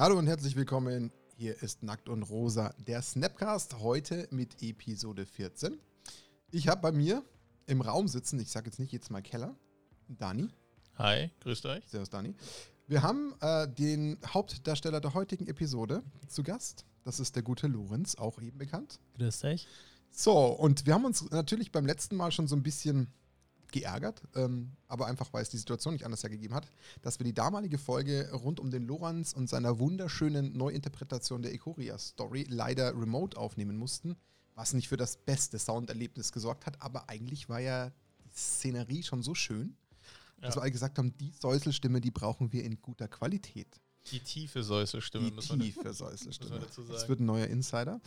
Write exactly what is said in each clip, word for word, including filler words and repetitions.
Hallo und herzlich willkommen, hier ist Nackt und Rosa, der Snapcast, heute mit Episode vierzehn. Ich habe bei mir im Raum sitzen, ich sage jetzt nicht jetzt mal Keller, Dani. Hi, grüßt euch. Servus Dani. Wir haben äh, den Hauptdarsteller der heutigen Episode zu Gast, das ist der gute Lorenz, auch eben bekannt. Grüßt euch. So, und wir haben uns natürlich beim letzten Mal schon so ein bisschen geärgert, ähm, aber einfach, weil es die Situation nicht anders hergegeben hat, dass wir die damalige Folge rund um den Lorenz und seiner wunderschönen Neuinterpretation der Ikoria-Story leider remote aufnehmen mussten, was nicht für das beste Sounderlebnis gesorgt hat, aber eigentlich war ja die Szenerie schon so schön, ja, dass wir alle gesagt haben, die Säuselstimme, die brauchen wir in guter Qualität. Die tiefe Säuselstimme. Die tiefe Säuselstimme. Das wird ein neuer Insider.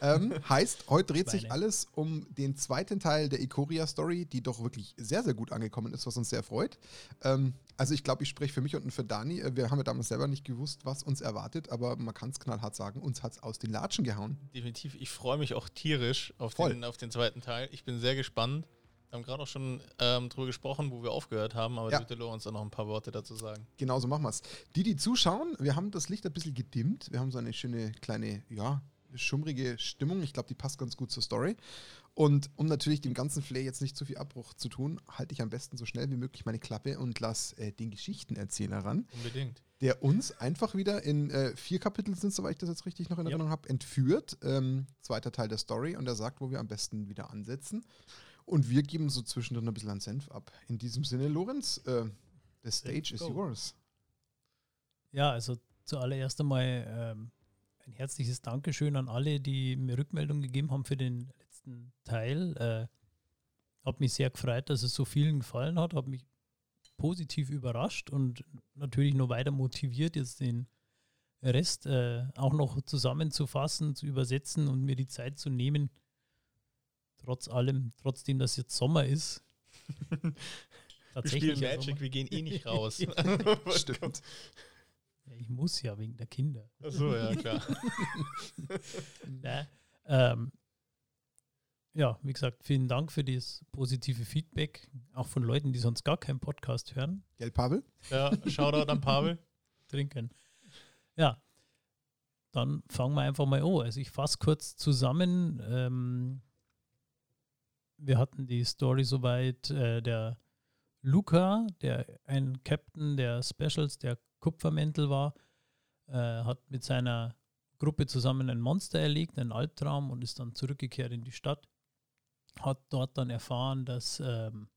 ähm, heißt, heute dreht sich alles um den zweiten Teil der Ikoria-Story, die doch wirklich sehr, sehr gut angekommen ist, was uns sehr freut. Ähm, also ich glaube, ich spreche für mich und für Dani. Wir haben ja damals selber nicht gewusst, was uns erwartet, aber man kann es knallhart sagen, uns hat es aus den Latschen gehauen. Definitiv. Ich freue mich auch tierisch auf den, auf den zweiten Teil. Ich bin sehr gespannt. Wir haben gerade auch schon ähm, drüber gesprochen, wo wir aufgehört haben, aber ja, da wird der Lorenz auch noch ein paar Worte dazu sagen. Genau, so machen wir es. Die, die zuschauen, wir haben das Licht ein bisschen gedimmt. Wir haben so eine schöne, kleine, ja, schummrige Stimmung. Ich glaube, die passt ganz gut zur Story. Und um natürlich dem ganzen Flair jetzt nicht zu viel Abbruch zu tun, halte ich am besten so schnell wie möglich meine Klappe und lass äh, den Geschichtenerzähler ran. Unbedingt. Der uns einfach wieder in äh, vier Kapiteln, sind, soweit ich das jetzt richtig noch in Erinnerung ja. habe, entführt. Ähm, zweiter Teil der Story, und er sagt, wo wir am besten wieder ansetzen. Und wir geben so zwischendrin ein bisschen an Senf ab. In diesem Sinne, Lorenz, äh, the stage is yours. Ja, also zuallererst einmal ähm, ein herzliches Dankeschön an alle, die mir Rückmeldung gegeben haben für den letzten Teil. Äh, hab mich sehr gefreut, dass es so vielen gefallen hat. Hab mich positiv überrascht und natürlich noch weiter motiviert, jetzt den Rest äh, auch noch zusammenzufassen, zu übersetzen und mir die Zeit zu nehmen. Trotz allem, trotzdem, dass jetzt Sommer ist. Tatsächlich. Wir spielen Magic, Sommer. Wir gehen eh nicht raus. Stimmt. Ja, ich muss ja wegen der Kinder. Ach so, ja, klar. Na, ähm, ja, wie gesagt, vielen Dank für das positive Feedback. Auch von Leuten, die sonst gar keinen Podcast hören. Gell, Pavel? Ja, Shoutout an Pavel. Trinken. Ja, dann fangen wir einfach mal an. Also ich fasse kurz zusammen. Ähm, Wir hatten die Story soweit, äh, der Luca, der ein Captain der Specials, der Kupfermäntel war, äh, hat mit seiner Gruppe zusammen ein Monster erlegt, einen Albtraum, und ist dann zurückgekehrt in die Stadt. Hat dort dann erfahren, dass ähm,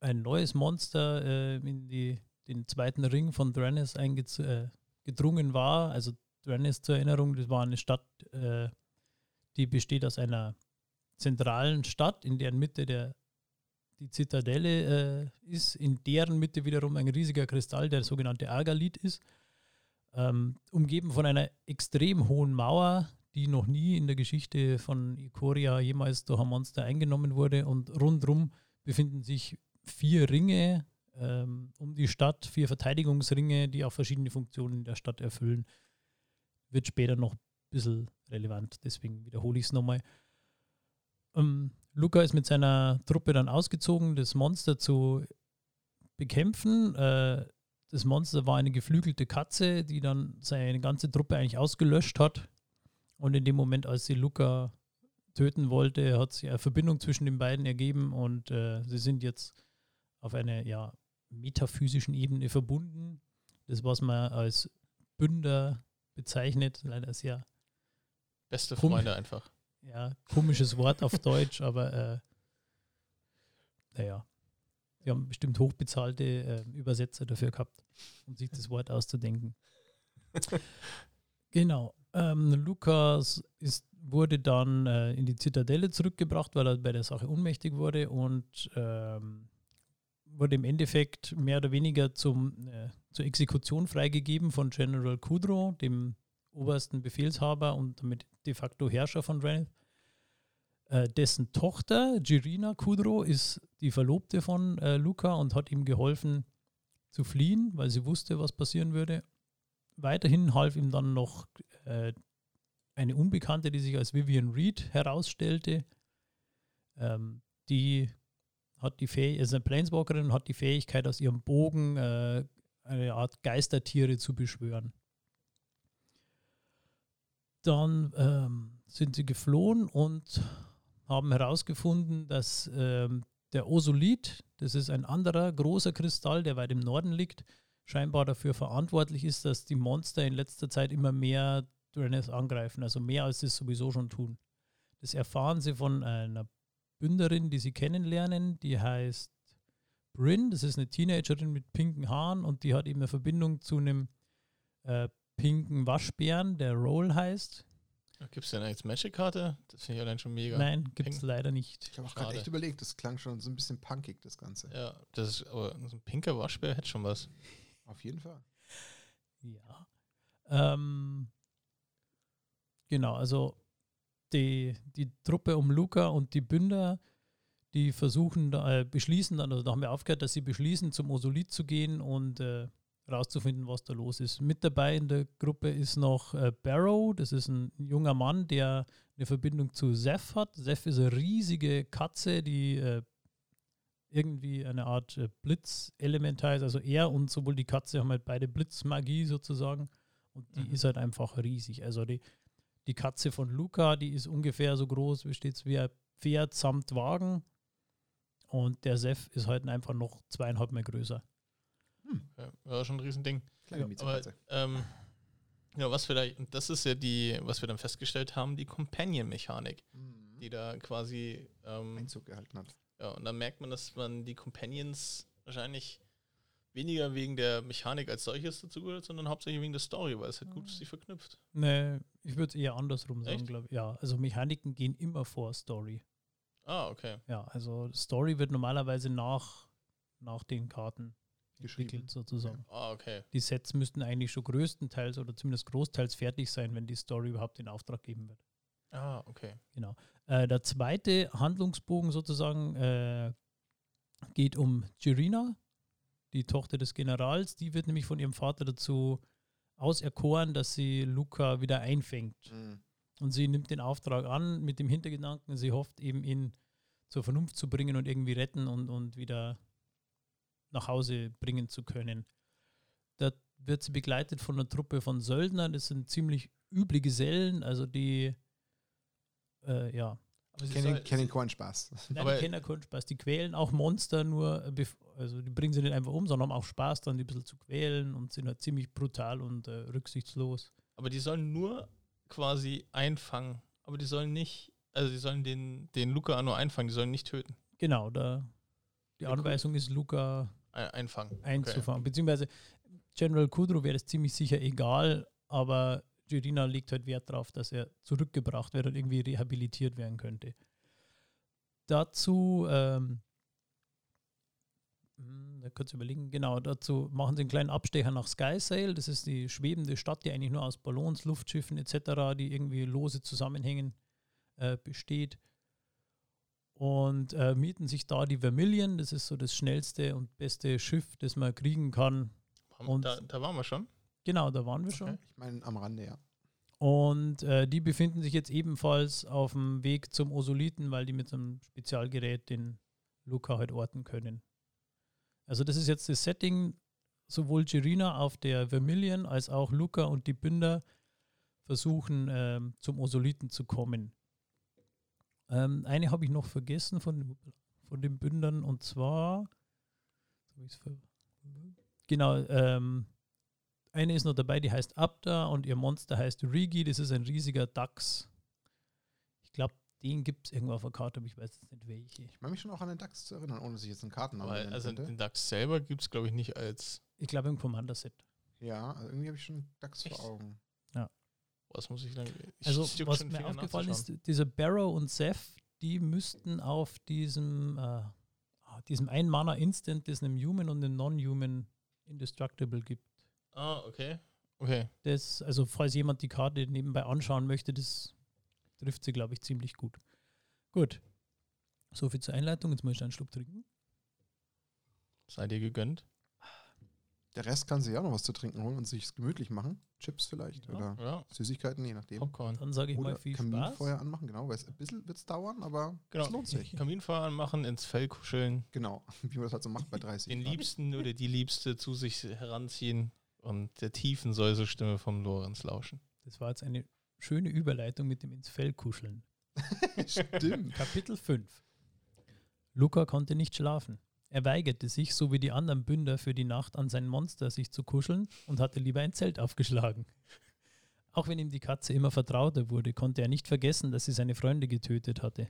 ein neues Monster äh, in die, den zweiten Ring von Draenys eingez- äh, gedrungen war. Also Draenys, zur Erinnerung, das war eine Stadt, äh, die besteht aus einer zentralen Stadt, in deren Mitte der, die Zitadelle äh, ist, in deren Mitte wiederum ein riesiger Kristall, der sogenannte Argalit ist, ähm, umgeben von einer extrem hohen Mauer, die noch nie in der Geschichte von Ikoria jemals durch ein Monster eingenommen wurde, und rundherum befinden sich vier Ringe ähm, um die Stadt, vier Verteidigungsringe, die auch verschiedene Funktionen in der Stadt erfüllen. Wird später noch ein bisschen relevant, deswegen wiederhole ich es nochmal. Um, Luca ist mit seiner Truppe dann ausgezogen, das Monster zu bekämpfen. Äh, das Monster war eine geflügelte Katze, die dann seine ganze Truppe eigentlich ausgelöscht hat. Und in dem Moment, als sie Luca töten wollte, hat sich eine Verbindung zwischen den beiden ergeben, und äh, sie sind jetzt auf einer ja, metaphysischen Ebene verbunden. Das, was man als Bünder bezeichnet, leider sehr... Beste Freunde pump- einfach. Ja, komisches Wort auf Deutsch, aber äh, naja, die haben bestimmt hochbezahlte äh, Übersetzer dafür gehabt, um sich das Wort auszudenken. Genau, ähm, Lukas ist, wurde dann äh, in die Zitadelle zurückgebracht, weil er bei der Sache ohnmächtig wurde, und ähm, wurde im Endeffekt mehr oder weniger zum, äh, zur Exekution freigegeben von General Kudrow, dem obersten Befehlshaber und damit de facto Herrscher von Draenys. Äh, dessen Tochter, Jirina Kudrow, ist die Verlobte von äh, Luca und hat ihm geholfen zu fliehen, weil sie wusste, was passieren würde. Weiterhin half ihm dann noch äh, eine Unbekannte, die sich als Vivian Reed herausstellte. Ähm, die hat die Fäh- ist eine Planeswalkerin und hat die Fähigkeit, aus ihrem Bogen äh, eine Art Geistertiere zu beschwören. Dann ähm, sind sie geflohen und haben herausgefunden, dass ähm, der Osolit, das ist ein anderer großer Kristall, der weit im Norden liegt, scheinbar dafür verantwortlich ist, dass die Monster in letzter Zeit immer mehr Dreneth angreifen, also mehr als sie es sowieso schon tun. Das erfahren sie von einer Bünderin, die sie kennenlernen, die heißt Brynn, das ist eine Teenagerin mit pinken Haaren und die hat eben eine Verbindung zu einem äh, pinken Waschbären, der Roll heißt. Gibt es denn jetzt Magic-Karte? Das finde ich allein schon mega. Nein, gibt es leider nicht. Ich habe auch gerade echt überlegt, das klang schon so ein bisschen punkig, das Ganze. Ja, das ist, aber so ein pinker Waschbär hätte schon was. Auf jeden Fall. Ja. Ähm, genau, also die, die Truppe um Luca und die Bünder, die versuchen, äh, beschließen dann, also da haben wir aufgehört, dass sie beschließen, zum Osolit zu gehen und äh, rauszufinden, was da los ist. Mit dabei in der Gruppe ist noch äh, Barrow, das ist ein junger Mann, der eine Verbindung zu Zeph hat. Zeph ist eine riesige Katze, die äh, irgendwie eine Art äh, Blitz-Elementar ist. Also er und sowohl die Katze haben halt beide Blitzmagie sozusagen und die mhm. ist halt einfach riesig. Also die, die Katze von Luca, die ist ungefähr so groß, besteht wie ein Pferd samt Wagen und der Zeph ist halt einfach noch zweieinhalb Mal größer. Ja, war schon ein Riesending. Ja, aber, ähm, ja, was wir da, und das ist ja die, was wir dann festgestellt haben, die Companion-Mechanik, mhm. die da quasi ähm, Einzug gehalten hat. Ja, und dann merkt man, dass man die Companions wahrscheinlich weniger wegen der Mechanik als solches dazugehört, sondern hauptsächlich wegen der Story, weil es halt mhm. gut ist, sie verknüpft. Nee, ich würde es eher andersrum sagen, glaube ich. Ja, also Mechaniken gehen immer vor Story. Ah, okay. Ja, also Story wird normalerweise nach, nach den Karten geschrieben sozusagen. Ah, ja. oh, okay. Die Sets müssten eigentlich schon größtenteils oder zumindest großteils fertig sein, wenn die Story überhaupt in Auftrag geben wird. Ah, okay. Genau. Äh, der zweite Handlungsbogen sozusagen äh, geht um Jirina, die Tochter des Generals. Die wird nämlich von ihrem Vater dazu auserkoren, dass sie Luca wieder einfängt. Mhm. Und sie nimmt den Auftrag an mit dem Hintergedanken, sie hofft eben, ihn zur Vernunft zu bringen und irgendwie retten und, und wieder nach Hause bringen zu können. Da wird sie begleitet von einer Truppe von Söldnern. Das sind ziemlich üble Gesellen, also die äh, ja. Kennen keinen Spaß. Nein, die kennen keinen Spaß. Die quälen auch Monster nur, bef- also die bringen sie nicht einfach um, sondern haben auch Spaß dann, die ein bisschen zu quälen und sind halt ziemlich brutal und äh, rücksichtslos. Aber die sollen nur quasi einfangen. Aber die sollen nicht, also die sollen den, den Luca nur einfangen, die sollen nicht töten. Genau, da die Anweisung ist, Luca einfangen. einzufangen. Okay. Beziehungsweise General Kudrow wäre es ziemlich sicher egal, aber Jirina legt halt Wert darauf, dass er zurückgebracht wird und irgendwie rehabilitiert werden könnte. Dazu, ähm, da kurz überlegen, genau, dazu machen sie einen kleinen Abstecher nach Skysail. Das ist die schwebende Stadt, die eigentlich nur aus Ballons, Luftschiffen et cetera, die irgendwie lose zusammenhängen, äh, besteht. Und äh, mieten sich da die Vermilion, das ist so das schnellste und beste Schiff, das man kriegen kann. Und da, da waren wir schon? Genau, da waren wir okay. schon. Ich meine am Rande, ja. Und äh, die befinden sich jetzt ebenfalls auf dem Weg zum Osolithen, weil die mit so einem Spezialgerät den Luca halt orten können. Also das ist jetzt das Setting, sowohl Jirina auf der Vermilion als auch Luca und die Bünder versuchen äh, zum Osolithen zu kommen. Eine habe ich noch vergessen von, von den Bündern und zwar genau ähm, eine ist noch dabei, die heißt Abda und ihr Monster heißt Rigi, das ist ein riesiger Dachs. Ich glaube, den gibt es irgendwo auf der Karte, aber ich weiß jetzt nicht welche. Ich meine mich schon auch an den Dachs zu erinnern, ohne dass ich jetzt einen Kartennamen nennen Also könnte. Den Dachs selber gibt es, glaube ich, nicht als... Ich glaube, im Commander-Set. Ja, also irgendwie habe ich schon einen Dachs Echt? vor Augen. Ja. Was muss ich dann? Ich also, was mir aufgefallen ist, diese Barrow und Zeph, die müssten auf diesem, äh, diesem Ein-Mana-Instant, das einem Human und einem Non-Human Indestructible gibt. Ah, okay. Okay. Das, also, falls jemand die Karte nebenbei anschauen möchte, das trifft sie, glaube ich, ziemlich gut. Gut. Soviel zur Einleitung. Jetzt muss ich einen Schluck trinken. Seid ihr gegönnt? Der Rest kann sich auch noch was zu trinken holen und sich gemütlich machen. Chips vielleicht ja, oder ja. Süßigkeiten, je nachdem. Popcorn. Dann sage ich oder mal viel Kaminfeuer Spaß. Kaminfeuer anmachen, genau, weil es ein bisschen wird es dauern, aber genau. es lohnt sich. Kaminfeuer anmachen, ins Fell kuscheln. Genau, wie man das halt so macht bei dreißig. Den Grad. Liebsten oder die Liebste zu sich heranziehen und der tiefen Säuselstimme vom Lorenz lauschen. Das war jetzt eine schöne Überleitung mit dem ins Fell kuscheln. Stimmt. Kapitel fünf. Luca konnte nicht schlafen. Er weigerte sich, so wie die anderen Bünder, für die Nacht an sein Monster sich zu kuscheln und hatte lieber ein Zelt aufgeschlagen. Auch wenn ihm die Katze immer vertrauter wurde, konnte er nicht vergessen, dass sie seine Freunde getötet hatte.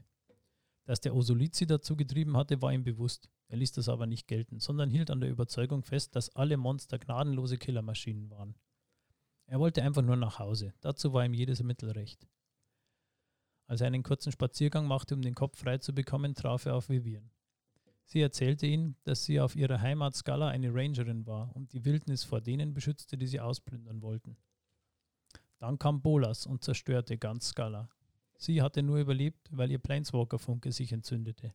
Dass der Osolith sie dazu getrieben hatte, war ihm bewusst. Er ließ das aber nicht gelten, sondern hielt an der Überzeugung fest, dass alle Monster gnadenlose Killermaschinen waren. Er wollte einfach nur nach Hause. Dazu war ihm jedes Mittel recht. Als er einen kurzen Spaziergang machte, um den Kopf frei zu bekommen, traf er auf Vivian. Sie erzählte ihm, dass sie auf ihrer Heimat Skala eine Rangerin war und die Wildnis vor denen beschützte, die sie ausplündern wollten. Dann kam Bolas und zerstörte ganz Skala. Sie hatte nur überlebt, weil ihr Planeswalker-Funke sich entzündete.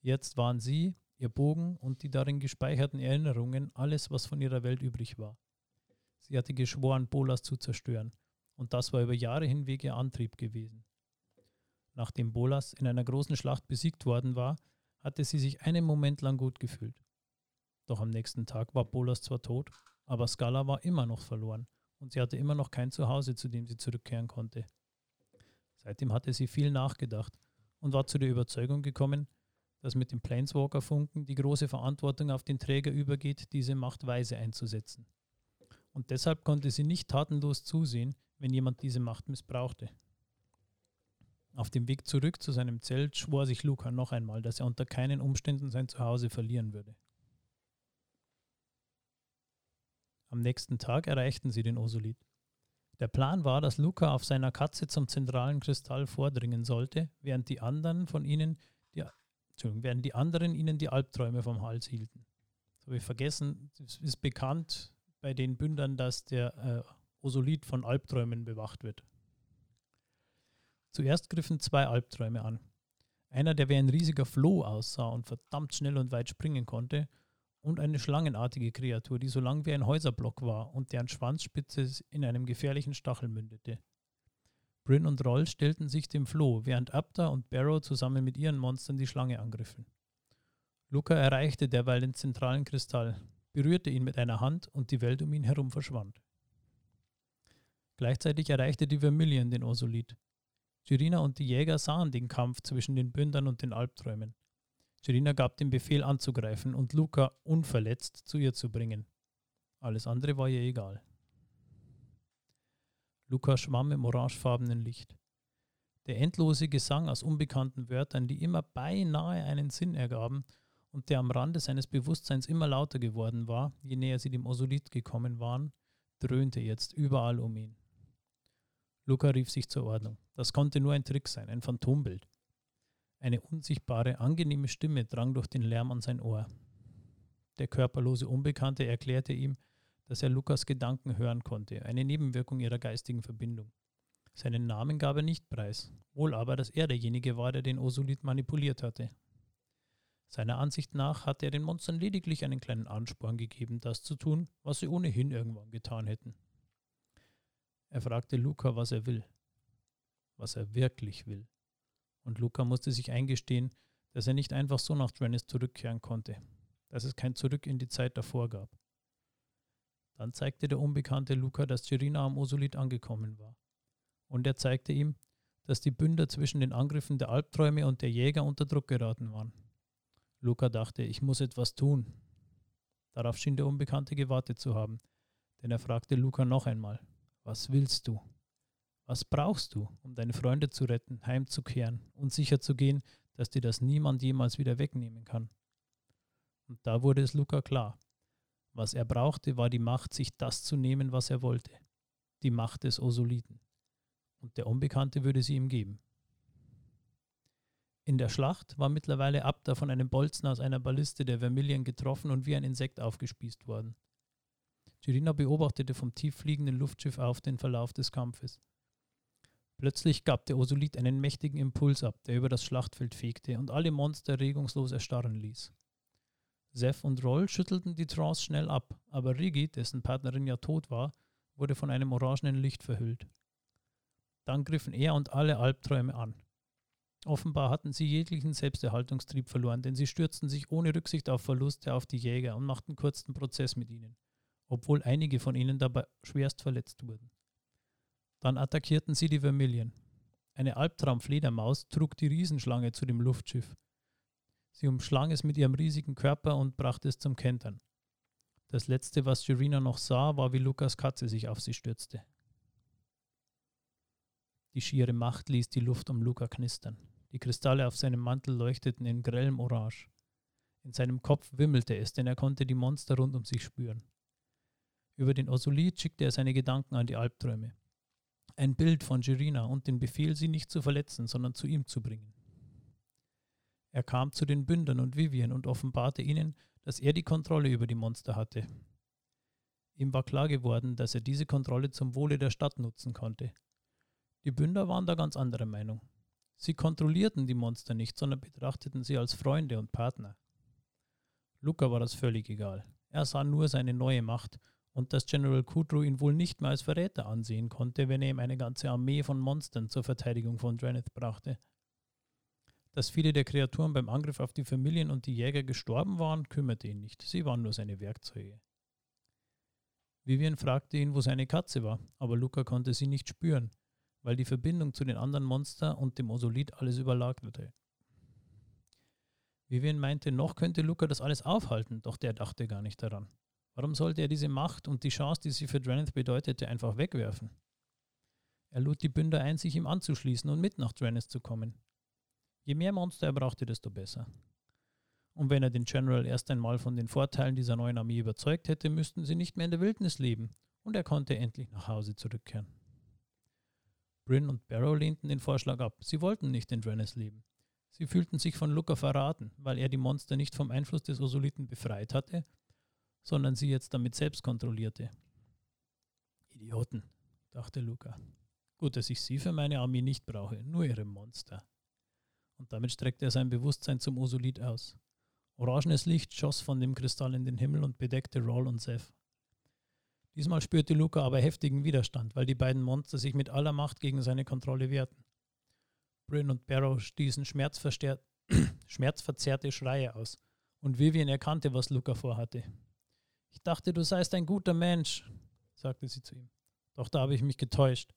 Jetzt waren sie, ihr Bogen und die darin gespeicherten Erinnerungen alles, was von ihrer Welt übrig war. Sie hatte geschworen, Bolas zu zerstören, und das war über Jahre hinweg ihr Antrieb gewesen. Nachdem Bolas in einer großen Schlacht besiegt worden war, hatte sie sich einen Moment lang gut gefühlt. Doch am nächsten Tag war Bolas zwar tot, aber Skala war immer noch verloren und sie hatte immer noch kein Zuhause, zu dem sie zurückkehren konnte. Seitdem hatte sie viel nachgedacht und war zu der Überzeugung gekommen, dass mit dem Planeswalker-Funken die große Verantwortung auf den Träger übergeht, diese Macht weise einzusetzen. Und deshalb konnte sie nicht tatenlos zusehen, wenn jemand diese Macht missbrauchte. Auf dem Weg zurück zu seinem Zelt schwor sich Luca noch einmal, dass er unter keinen Umständen sein Zuhause verlieren würde. Am nächsten Tag erreichten sie den Osolith. Der Plan war, dass Luca auf seiner Katze zum zentralen Kristall vordringen sollte, während die anderen von ihnen die, Entschuldigung, während die anderen ihnen die Albträume vom Hals hielten. Das habe ich vergessen, es ist bekannt bei den Bündern, dass der äh, Osolith von Albträumen bewacht wird. Zuerst griffen zwei Albträume an. Einer, der wie ein riesiger Floh aussah und verdammt schnell und weit springen konnte, und eine schlangenartige Kreatur, die so lang wie ein Häuserblock war und deren Schwanzspitze in einem gefährlichen Stachel mündete. Brynn und Roll stellten sich dem Floh, während Abda und Barrow zusammen mit ihren Monstern die Schlange angriffen. Luca erreichte derweil den zentralen Kristall, berührte ihn mit einer Hand und die Welt um ihn herum verschwand. Gleichzeitig erreichte die Vermilion den Osolith. Jirina und die Jäger sahen den Kampf zwischen den Bündern und den Albträumen. Jirina gab den Befehl anzugreifen und Luca unverletzt zu ihr zu bringen. Alles andere war ihr egal. Luca schwamm im orangefarbenen Licht. Der endlose Gesang aus unbekannten Wörtern, die immer beinahe einen Sinn ergaben und der am Rande seines Bewusstseins immer lauter geworden war, je näher sie dem Osolith gekommen waren, dröhnte jetzt überall um ihn. Luca rief sich zur Ordnung. Das konnte nur ein Trick sein, ein Phantombild. Eine unsichtbare, angenehme Stimme drang durch den Lärm an sein Ohr. Der körperlose Unbekannte erklärte ihm, dass er Lukas Gedanken hören konnte, eine Nebenwirkung ihrer geistigen Verbindung. Seinen Namen gab er nicht preis, wohl aber, dass er derjenige war, der den Osolith manipuliert hatte. Seiner Ansicht nach hatte er den Monstern lediglich einen kleinen Ansporn gegeben, das zu tun, was sie ohnehin irgendwann getan hätten. Er fragte Luca, was er will, was er wirklich will. Und Luca musste sich eingestehen, dass er nicht einfach so nach Drennis zurückkehren konnte, dass es kein Zurück in die Zeit davor gab. Dann zeigte der Unbekannte Luca, dass Jirina am Osolith angekommen war. Und er zeigte ihm, dass die Bünder zwischen den Angriffen der Albträume und der Jäger unter Druck geraten waren. Luca dachte, ich muss etwas tun. Darauf schien der Unbekannte gewartet zu haben, denn er fragte Luca noch einmal. Was willst du? Was brauchst du, um deine Freunde zu retten, heimzukehren und sicherzugehen, dass dir das niemand jemals wieder wegnehmen kann? Und da wurde es Luca klar. Was er brauchte, war die Macht, sich das zu nehmen, was er wollte. Die Macht des Osolithen. Und der Unbekannte würde sie ihm geben. In der Schlacht war mittlerweile Abda von einem Bolzen aus einer Balliste der Vermilion getroffen und wie ein Insekt aufgespießt worden. Jirina beobachtete vom tief fliegenden Luftschiff auf den Verlauf des Kampfes. Plötzlich gab der Osolith einen mächtigen Impuls ab, der über das Schlachtfeld fegte und alle Monster regungslos erstarren ließ. Seth und Roll schüttelten die Trance schnell ab, aber Riggy, dessen Partnerin ja tot war, wurde von einem orangenen Licht verhüllt. Dann griffen er und alle Albträume an. Offenbar hatten sie jeglichen Selbsterhaltungstrieb verloren, denn sie stürzten sich ohne Rücksicht auf Verluste auf die Jäger und machten kurzen Prozess mit ihnen, obwohl einige von ihnen dabei schwerst verletzt wurden. Dann attackierten sie die Vermilion. Eine Albtraumfledermaus trug die Riesenschlange zu dem Luftschiff. Sie umschlang es mit ihrem riesigen Körper und brachte es zum Kentern. Das Letzte, was Jirina noch sah, war, wie Lukas Katze sich auf sie stürzte. Die schiere Macht ließ die Luft um Luca knistern. Die Kristalle auf seinem Mantel leuchteten in grellem Orange. In seinem Kopf wimmelte es, denn er konnte die Monster rund um sich spüren. Über den Osulit schickte er seine Gedanken an die Albträume. Ein Bild von Jirina und den Befehl, sie nicht zu verletzen, sondern zu ihm zu bringen. Er kam zu den Bündern und Vivien und offenbarte ihnen, dass er die Kontrolle über die Monster hatte. Ihm war klar geworden, dass er diese Kontrolle zum Wohle der Stadt nutzen konnte. Die Bünder waren da ganz anderer Meinung. Sie kontrollierten die Monster nicht, sondern betrachteten sie als Freunde und Partner. Luca war das völlig egal. Er sah nur seine neue Macht und dass General Kudrow ihn wohl nicht mehr als Verräter ansehen konnte, wenn er ihm eine ganze Armee von Monstern zur Verteidigung von Draneth brachte. Dass viele der Kreaturen beim Angriff auf die Familien und die Jäger gestorben waren, kümmerte ihn nicht. Sie waren nur seine Werkzeuge. Vivien fragte ihn, wo seine Katze war, aber Luca konnte sie nicht spüren, weil die Verbindung zu den anderen Monster und dem Osulit alles überlagerte. Vivien meinte, noch könnte Luca das alles aufhalten, doch der dachte gar nicht daran. Warum sollte er diese Macht und die Chance, die sie für Draneth bedeutete, einfach wegwerfen? Er lud die Bünder ein, sich ihm anzuschließen und mit nach Draneth zu kommen. Je mehr Monster er brauchte, desto besser. Und wenn er den General erst einmal von den Vorteilen dieser neuen Armee überzeugt hätte, müssten sie nicht mehr in der Wildnis leben und er konnte endlich nach Hause zurückkehren. Brynn und Barrow lehnten den Vorschlag ab. Sie wollten nicht in Draneth leben. Sie fühlten sich von Luca verraten, weil er die Monster nicht vom Einfluss des Osuliten befreit hatte, sondern sie jetzt damit selbst kontrollierte. Idioten, dachte Luca. Gut, dass ich sie für meine Armee nicht brauche, nur ihre Monster. Und damit streckte er sein Bewusstsein zum Osulit aus. Orangenes Licht schoss von dem Kristall in den Himmel und bedeckte Roll und Seth. Diesmal spürte Luca aber heftigen Widerstand, weil die beiden Monster sich mit aller Macht gegen seine Kontrolle wehrten. Brynn und Barrow stießen schmerzverzerrte Schreie aus und Vivien erkannte, was Luca vorhatte. »Ich dachte, du seist ein guter Mensch«, sagte sie zu ihm. »Doch da habe ich mich getäuscht.«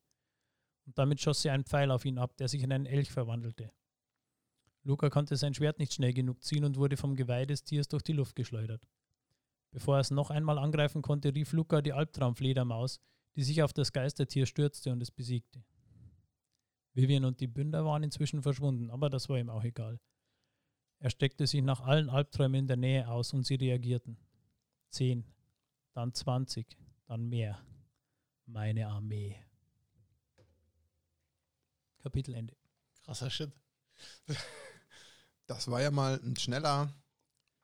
Und damit schoss sie einen Pfeil auf ihn ab, der sich in einen Elch verwandelte. Luca konnte sein Schwert nicht schnell genug ziehen und wurde vom Geweih des Tiers durch die Luft geschleudert. Bevor er es noch einmal angreifen konnte, rief Luca die Albtraumfledermaus, die sich auf das Geistertier stürzte und es besiegte. Vivien und die Bünder waren inzwischen verschwunden, aber das war ihm auch egal. Er steckte sich nach allen Albträumen in der Nähe aus und sie reagierten. Zehn, dann zwanzig, dann mehr. Meine Armee. Kapitelende. Krasser Shit. Das war ja mal ein schneller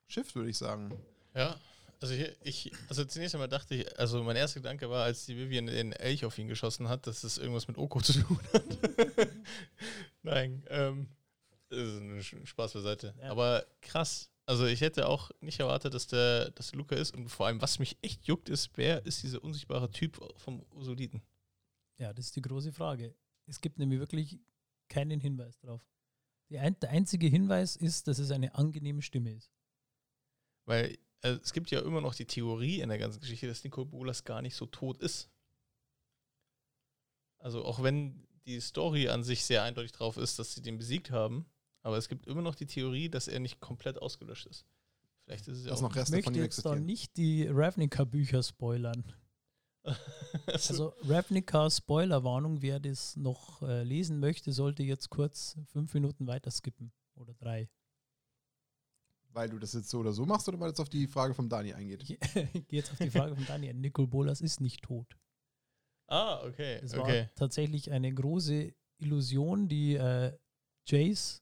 Shift, würde ich sagen. Ja. Also ich, ich, also zunächst einmal dachte ich, also mein erster Gedanke war, als die Vivien den Elch auf ihn geschossen hat, dass das irgendwas mit Oko zu tun hat. Nein, ähm, das ist ein Spaß beiseite. Ja. Aber krass, also ich hätte auch nicht erwartet, dass der, dass der Luca ist und vor allem, was mich echt juckt, ist, wer ist dieser unsichtbare Typ vom Osuliten? Ja, das ist die große Frage. Es gibt nämlich wirklich keinen Hinweis drauf. Ein, der einzige Hinweis ist, dass es eine angenehme Stimme ist. Weil Also es gibt ja immer noch die Theorie in der ganzen Geschichte, dass Nicol Bolas gar nicht so tot ist. Also auch wenn die Story an sich sehr eindeutig drauf ist, dass sie den besiegt haben, aber es gibt immer noch die Theorie, dass er nicht komplett ausgelöscht ist. Vielleicht ist es ja auch noch Reste von ihm existieren. Ich möchte jetzt doch nicht die Ravnica-Bücher spoilern. Also Ravnica-Spoiler-Warnung, wer das noch äh, lesen möchte, sollte jetzt kurz fünf Minuten weiter skippen oder drei. Weil du das jetzt so oder so machst oder weil das auf die Frage von Dani eingeht? Ich gehe jetzt auf die Frage von Dani. Nicol Bolas ist nicht tot. Ah, okay. Es okay. war tatsächlich eine große Illusion, die äh, Jace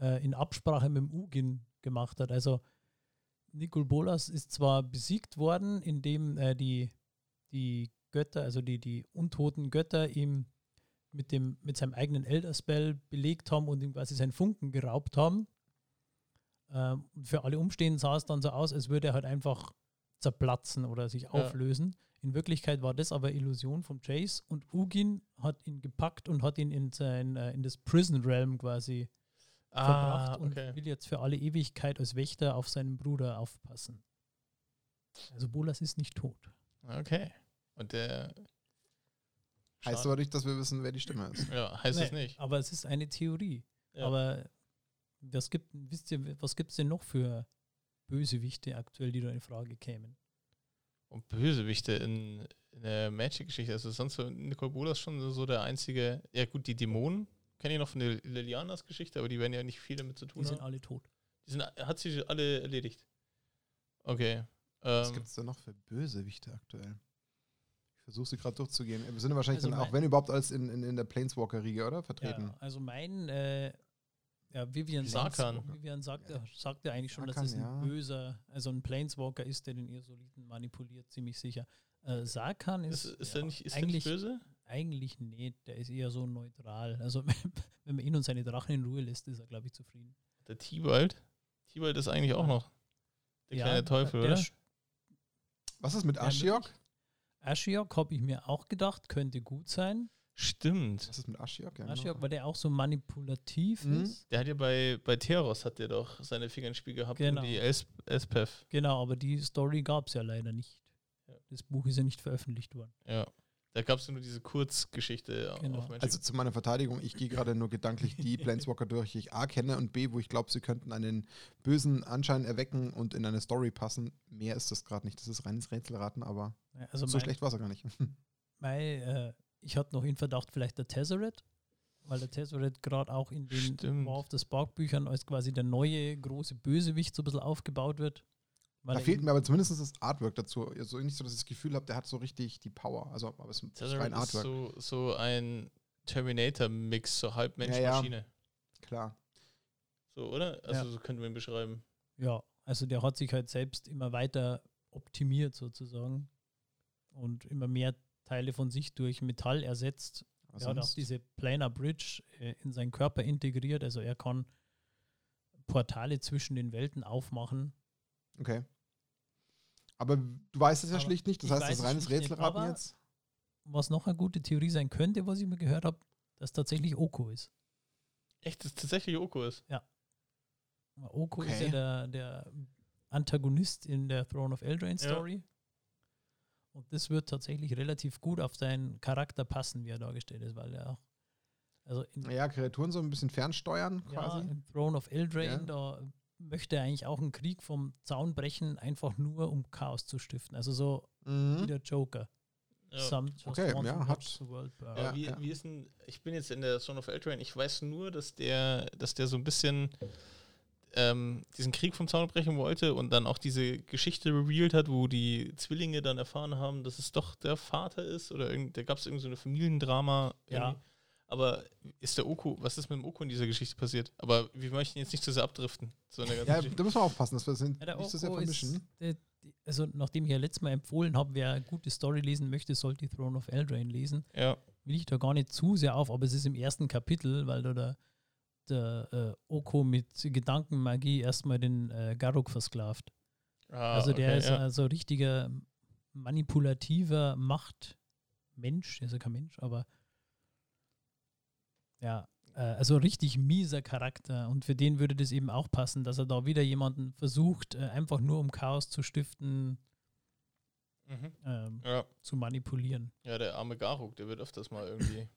äh, in Absprache mit dem Ugin gemacht hat. Also Nicol Bolas ist zwar besiegt worden, indem äh, die, die Götter, also die, die untoten Götter ihm mit, dem, mit seinem eigenen Elder Spell belegt haben und ihm quasi seinen Funken geraubt haben. Ähm, für alle Umstehenden sah es dann so aus, als würde er halt einfach zerplatzen oder sich ja. auflösen. In Wirklichkeit war das aber Illusion von Jace und Ugin hat ihn gepackt und hat ihn in sein äh, in das Prison Realm quasi ah, verbracht und okay. will jetzt für alle Ewigkeit als Wächter auf seinen Bruder aufpassen. Also Bolas ist nicht tot. Okay. Und der heißt aber nicht, dass wir wissen, wer die Stimme ist. Ja, heißt Nein, es nicht. Aber es ist eine Theorie. Ja. Aber was gibt, wisst ihr, was gibt es denn noch für Bösewichte aktuell, die da in Frage kämen? Und Bösewichte in, in der Magic-Geschichte, also sonst so Nicol Bolas schon so, so der einzige, ja gut, die Dämonen, kenne ich noch von der Lilianas Geschichte, aber die werden ja nicht viel damit zu tun die haben. Die sind alle tot. Die sind, hat sie alle erledigt. Okay. Was ähm, gibt es da noch für Bösewichte aktuell? Ich versuche sie gerade durchzugehen. Wir sind wahrscheinlich also dann auch, wenn überhaupt, als in, in, in der Planeswalker-Riege, oder? Vertreten. Ja, also mein, äh, ja, Vivian, Sarkan. Vivian sagt, ja. sagt ja eigentlich schon, Sarkan, dass es ein böser, also ein Planeswalker ist, der den Irsoliten manipuliert, ziemlich sicher. Äh, Sarkan ist, ist, ist, ja, nicht, ist eigentlich der nicht böse? Eigentlich nicht, der ist eher so neutral. Also wenn man ihn und seine Drachen in Ruhe lässt, ist er, glaube ich, zufrieden. Der Tibalt? Tibalt ist eigentlich auch noch der ja, kleine Teufel, der, oder? Was ist mit Ashiok? Ashiok habe ich mir auch gedacht, könnte gut sein. Stimmt. Was ist mit Ashiok? Ja, Ashiok, weil der auch so manipulativ mhm. ist. Der hat ja bei, bei Theros hat der doch seine Finger ins Spiel gehabt genau. und die Elspeth. Genau, aber die Story gab es ja leider nicht. Ja. Das Buch ist ja nicht veröffentlicht worden. Ja, da gab es ja nur diese Kurzgeschichte. Genau. Auf also zu meiner Verteidigung, ich gehe gerade nur gedanklich die Planeswalker durch, die ich A kenne und B, wo ich glaube, sie könnten einen bösen Anschein erwecken und in eine Story passen. Mehr ist das gerade nicht. Das ist reines Rätselraten, aber ja, also so mein, schlecht war es ja gar nicht. Weil, äh, ich hatte noch in Verdacht vielleicht der Tezzeret, weil der Tezzeret gerade auch in den War of the Spark-Büchern als quasi der neue große Bösewicht so ein bisschen aufgebaut wird. Da fehlt mir aber zumindest das Artwork dazu. Also nicht so, dass ich das Gefühl habe, der hat so richtig die Power. Also, aber es ist rein Artwork. So, so ein Terminator-Mix, so halb Mensch-Maschine. Ja, ja. Klar. So, oder? Also ja. so könnten wir ihn beschreiben. Ja, also der hat sich halt selbst immer weiter optimiert sozusagen und immer mehr Teile von sich durch Metall ersetzt. Was er hat auch diese Planar Bridge äh, in seinen Körper integriert. Also er kann Portale zwischen den Welten aufmachen. Okay. Aber du weißt es ja aber schlicht nicht. Das heißt, das ist reines Rätselraten jetzt. Was noch eine gute Theorie sein könnte, was ich mir gehört habe, dass tatsächlich Oko ist. Echt, dass tatsächlich Oko ist? Ja. Oko okay. ist ja der, der Antagonist in der Throne of Eldraine Story. Ja. Und das wird tatsächlich relativ gut auf seinen Charakter passen, wie er dargestellt ist, weil er auch. Also ja, Kreaturen so ein bisschen fernsteuern ja, quasi. Im Throne of Eldraine, ja. da möchte er eigentlich auch einen Krieg vom Zaun brechen, einfach nur um Chaos zu stiften. Also so mhm. wie der Joker. Ja. Okay, ja, hat. Ja, wie, ja. wie ist denn, ich bin jetzt in der Throne of Eldraine, ich weiß nur, dass der, dass der so ein bisschen diesen Krieg vom Zaun brechen wollte und dann auch diese Geschichte revealed hat, wo die Zwillinge dann erfahren haben, dass es doch der Vater ist oder da gab es irgend so eine Familiendrama. Ja. Aber ist der Oko, was ist mit dem Oko in dieser Geschichte passiert? Aber wir möchten jetzt nicht zu sehr abdriften. So eine ganze ja, Geschichte. Da müssen wir aufpassen, dass wir das nicht ja, zu sehr vermischen. Ist, also nachdem ich ja letztes Mal empfohlen habe, wer eine gute Story lesen möchte, sollte die Throne of Eldraine lesen. Ja. Will ich da gar nicht zu sehr auf, aber es ist im ersten Kapitel, weil da der Der, äh, Oko mit Gedankenmagie erstmal den äh, Garruk versklavt. Ah, also der okay, ist ja. also richtiger manipulativer Machtmensch, der ist ja kein Mensch, aber ja, äh, also richtig mieser Charakter und für den würde das eben auch passen, dass er da wieder jemanden versucht, äh, einfach nur um Chaos zu stiften, mhm. ähm, ja. zu manipulieren. Ja, der arme Garruk, der wird öfters mal irgendwie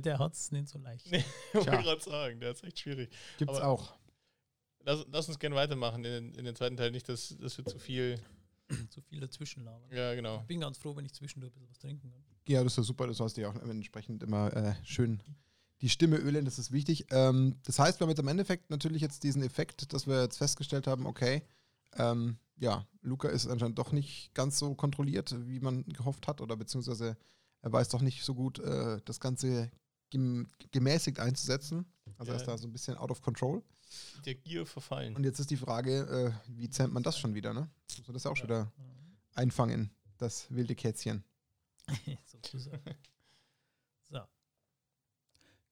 der hat es nicht so leicht. Nee, wollte ich gerade sagen, der ist echt schwierig. Gibt's aber auch. Lass, lass uns gerne weitermachen in, in den zweiten Teil, nicht, dass, dass wir zu viel zu viel dazwischen labern. Ja, genau. Ich bin ganz froh, wenn ich zwischendurch ein bisschen was trinken kann. Ja, das ist ja super, das heißt ja auch entsprechend immer äh, schön die Stimme ölen, das ist wichtig. Ähm, das heißt, wir haben jetzt im Endeffekt natürlich jetzt diesen Effekt, dass wir jetzt festgestellt haben, okay, ähm, ja, Luca ist anscheinend doch nicht ganz so kontrolliert, wie man gehofft hat oder beziehungsweise er weiß doch nicht so gut, äh, das Ganze gem- gemäßigt einzusetzen. Also ja. er ist da so ein bisschen out of control. Der Gier verfallen. Und jetzt ist die Frage, äh, wie zähmt man das schon wieder, ne? Muss man das auch ja. schon wieder einfangen, das wilde Kätzchen. Sozusagen. So.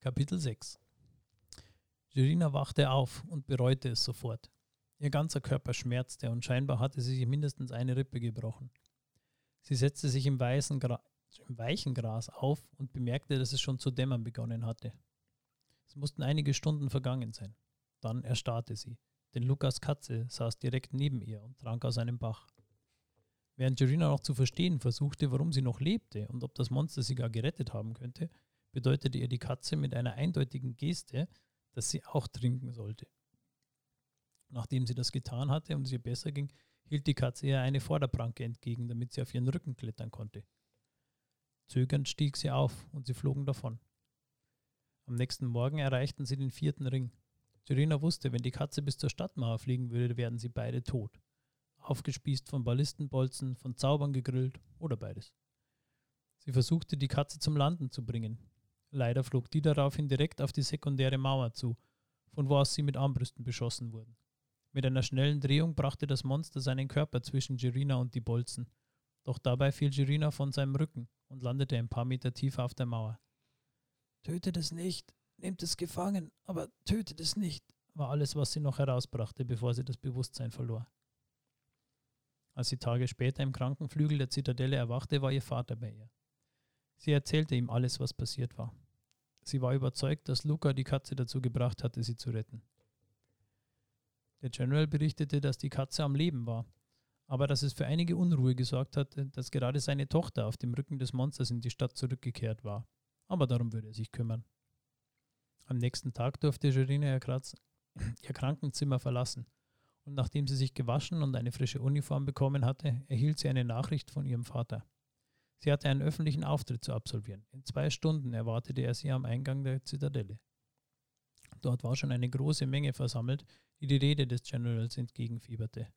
Kapitel sechs. Jirina wachte auf und bereute es sofort. Ihr ganzer Körper schmerzte und scheinbar hatte sie sich mindestens eine Rippe gebrochen. Sie setzte sich im, weißen Gra- im weichen Gras auf und bemerkte, dass es schon zu dämmern begonnen hatte. Es mussten einige Stunden vergangen sein. Dann erstarrte sie, denn Lukas Katze saß direkt neben ihr und trank aus einem Bach. Während Jorina noch zu verstehen versuchte, warum sie noch lebte und ob das Monster sie gar gerettet haben könnte, bedeutete ihr die Katze mit einer eindeutigen Geste, dass sie auch trinken sollte. Nachdem sie das getan hatte und es ihr besser ging, hielt die Katze ihr eine Vorderpranke entgegen, damit sie auf ihren Rücken klettern konnte. Zögernd stieg sie auf und sie flogen davon. Am nächsten Morgen erreichten sie den vierten Ring. Jorina wusste, wenn die Katze bis zur Stadtmauer fliegen würde, wären sie beide tot. Aufgespießt von Ballistenbolzen, von Zaubern gegrillt oder beides. Sie versuchte, die Katze zum Landen zu bringen. Leider flog die daraufhin direkt auf die sekundäre Mauer zu, von wo aus sie mit Armbrüsten beschossen wurden. Mit einer schnellen Drehung brachte das Monster seinen Körper zwischen Jorina und die Bolzen. Doch dabei fiel Jorina von seinem Rücken und landete ein paar Meter tiefer auf der Mauer. »Tötet es nicht! Nehmt es gefangen! Aber tötet es nicht!« war alles, was sie noch herausbrachte, bevor sie das Bewusstsein verlor. Als sie Tage später im Krankenflügel der Zitadelle erwachte, war ihr Vater bei ihr. Sie erzählte ihm alles, was passiert war. Sie war überzeugt, dass Luca die Katze dazu gebracht hatte, sie zu retten. Der General berichtete, dass die Katze am Leben war, aber dass es für einige Unruhe gesorgt hatte, dass gerade seine Tochter auf dem Rücken des Monsters in die Stadt zurückgekehrt war. Aber darum würde er sich kümmern. Am nächsten Tag durfte Jorina ihr, Kratz- ihr Krankenzimmer verlassen. Und nachdem sie sich gewaschen und eine frische Uniform bekommen hatte, erhielt sie eine Nachricht von ihrem Vater. Sie hatte einen öffentlichen Auftritt zu absolvieren. In zwei Stunden erwartete er sie am Eingang der Zitadelle. Dort war schon eine große Menge versammelt, die die Rede des Generals entgegenfieberte.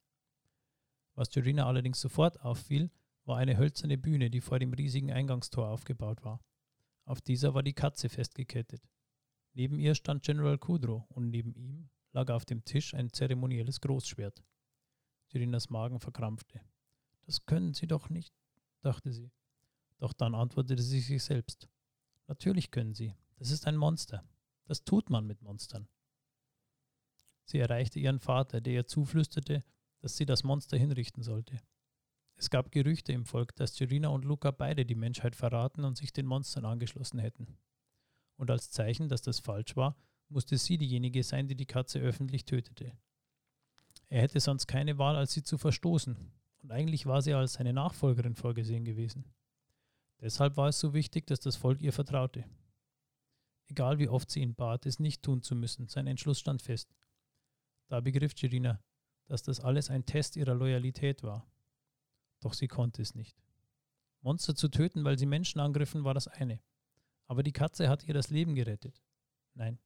Was Jorina allerdings sofort auffiel, war eine hölzerne Bühne, die vor dem riesigen Eingangstor aufgebaut war. Auf dieser war die Katze festgekettet. Neben ihr stand General Kudrow und neben ihm lag auf dem Tisch ein zeremonielles Großschwert. Jorinas Magen verkrampfte. »Das können Sie doch nicht«, dachte sie. Doch dann antwortete sie sich selbst. »Natürlich können Sie. Das ist ein Monster. Das tut man mit Monstern.« Sie erreichte ihren Vater, der ihr zuflüsterte, dass sie das Monster hinrichten sollte. Es gab Gerüchte im Volk, dass Jorina und Luca beide die Menschheit verraten und sich den Monstern angeschlossen hätten. Und als Zeichen, dass das falsch war, musste sie diejenige sein, die die Katze öffentlich tötete. Er hätte sonst keine Wahl, als sie zu verstoßen, und eigentlich war sie als seine Nachfolgerin vorgesehen gewesen. Deshalb war es so wichtig, dass das Volk ihr vertraute. Egal wie oft sie ihn bat, es nicht tun zu müssen, sein Entschluss stand fest. Da begriff Jorina, dass das alles ein Test ihrer Loyalität war. Doch sie konnte es nicht. Monster zu töten, weil sie Menschen angriffen, war das eine. Aber die Katze hatte ihr das Leben gerettet. Nein.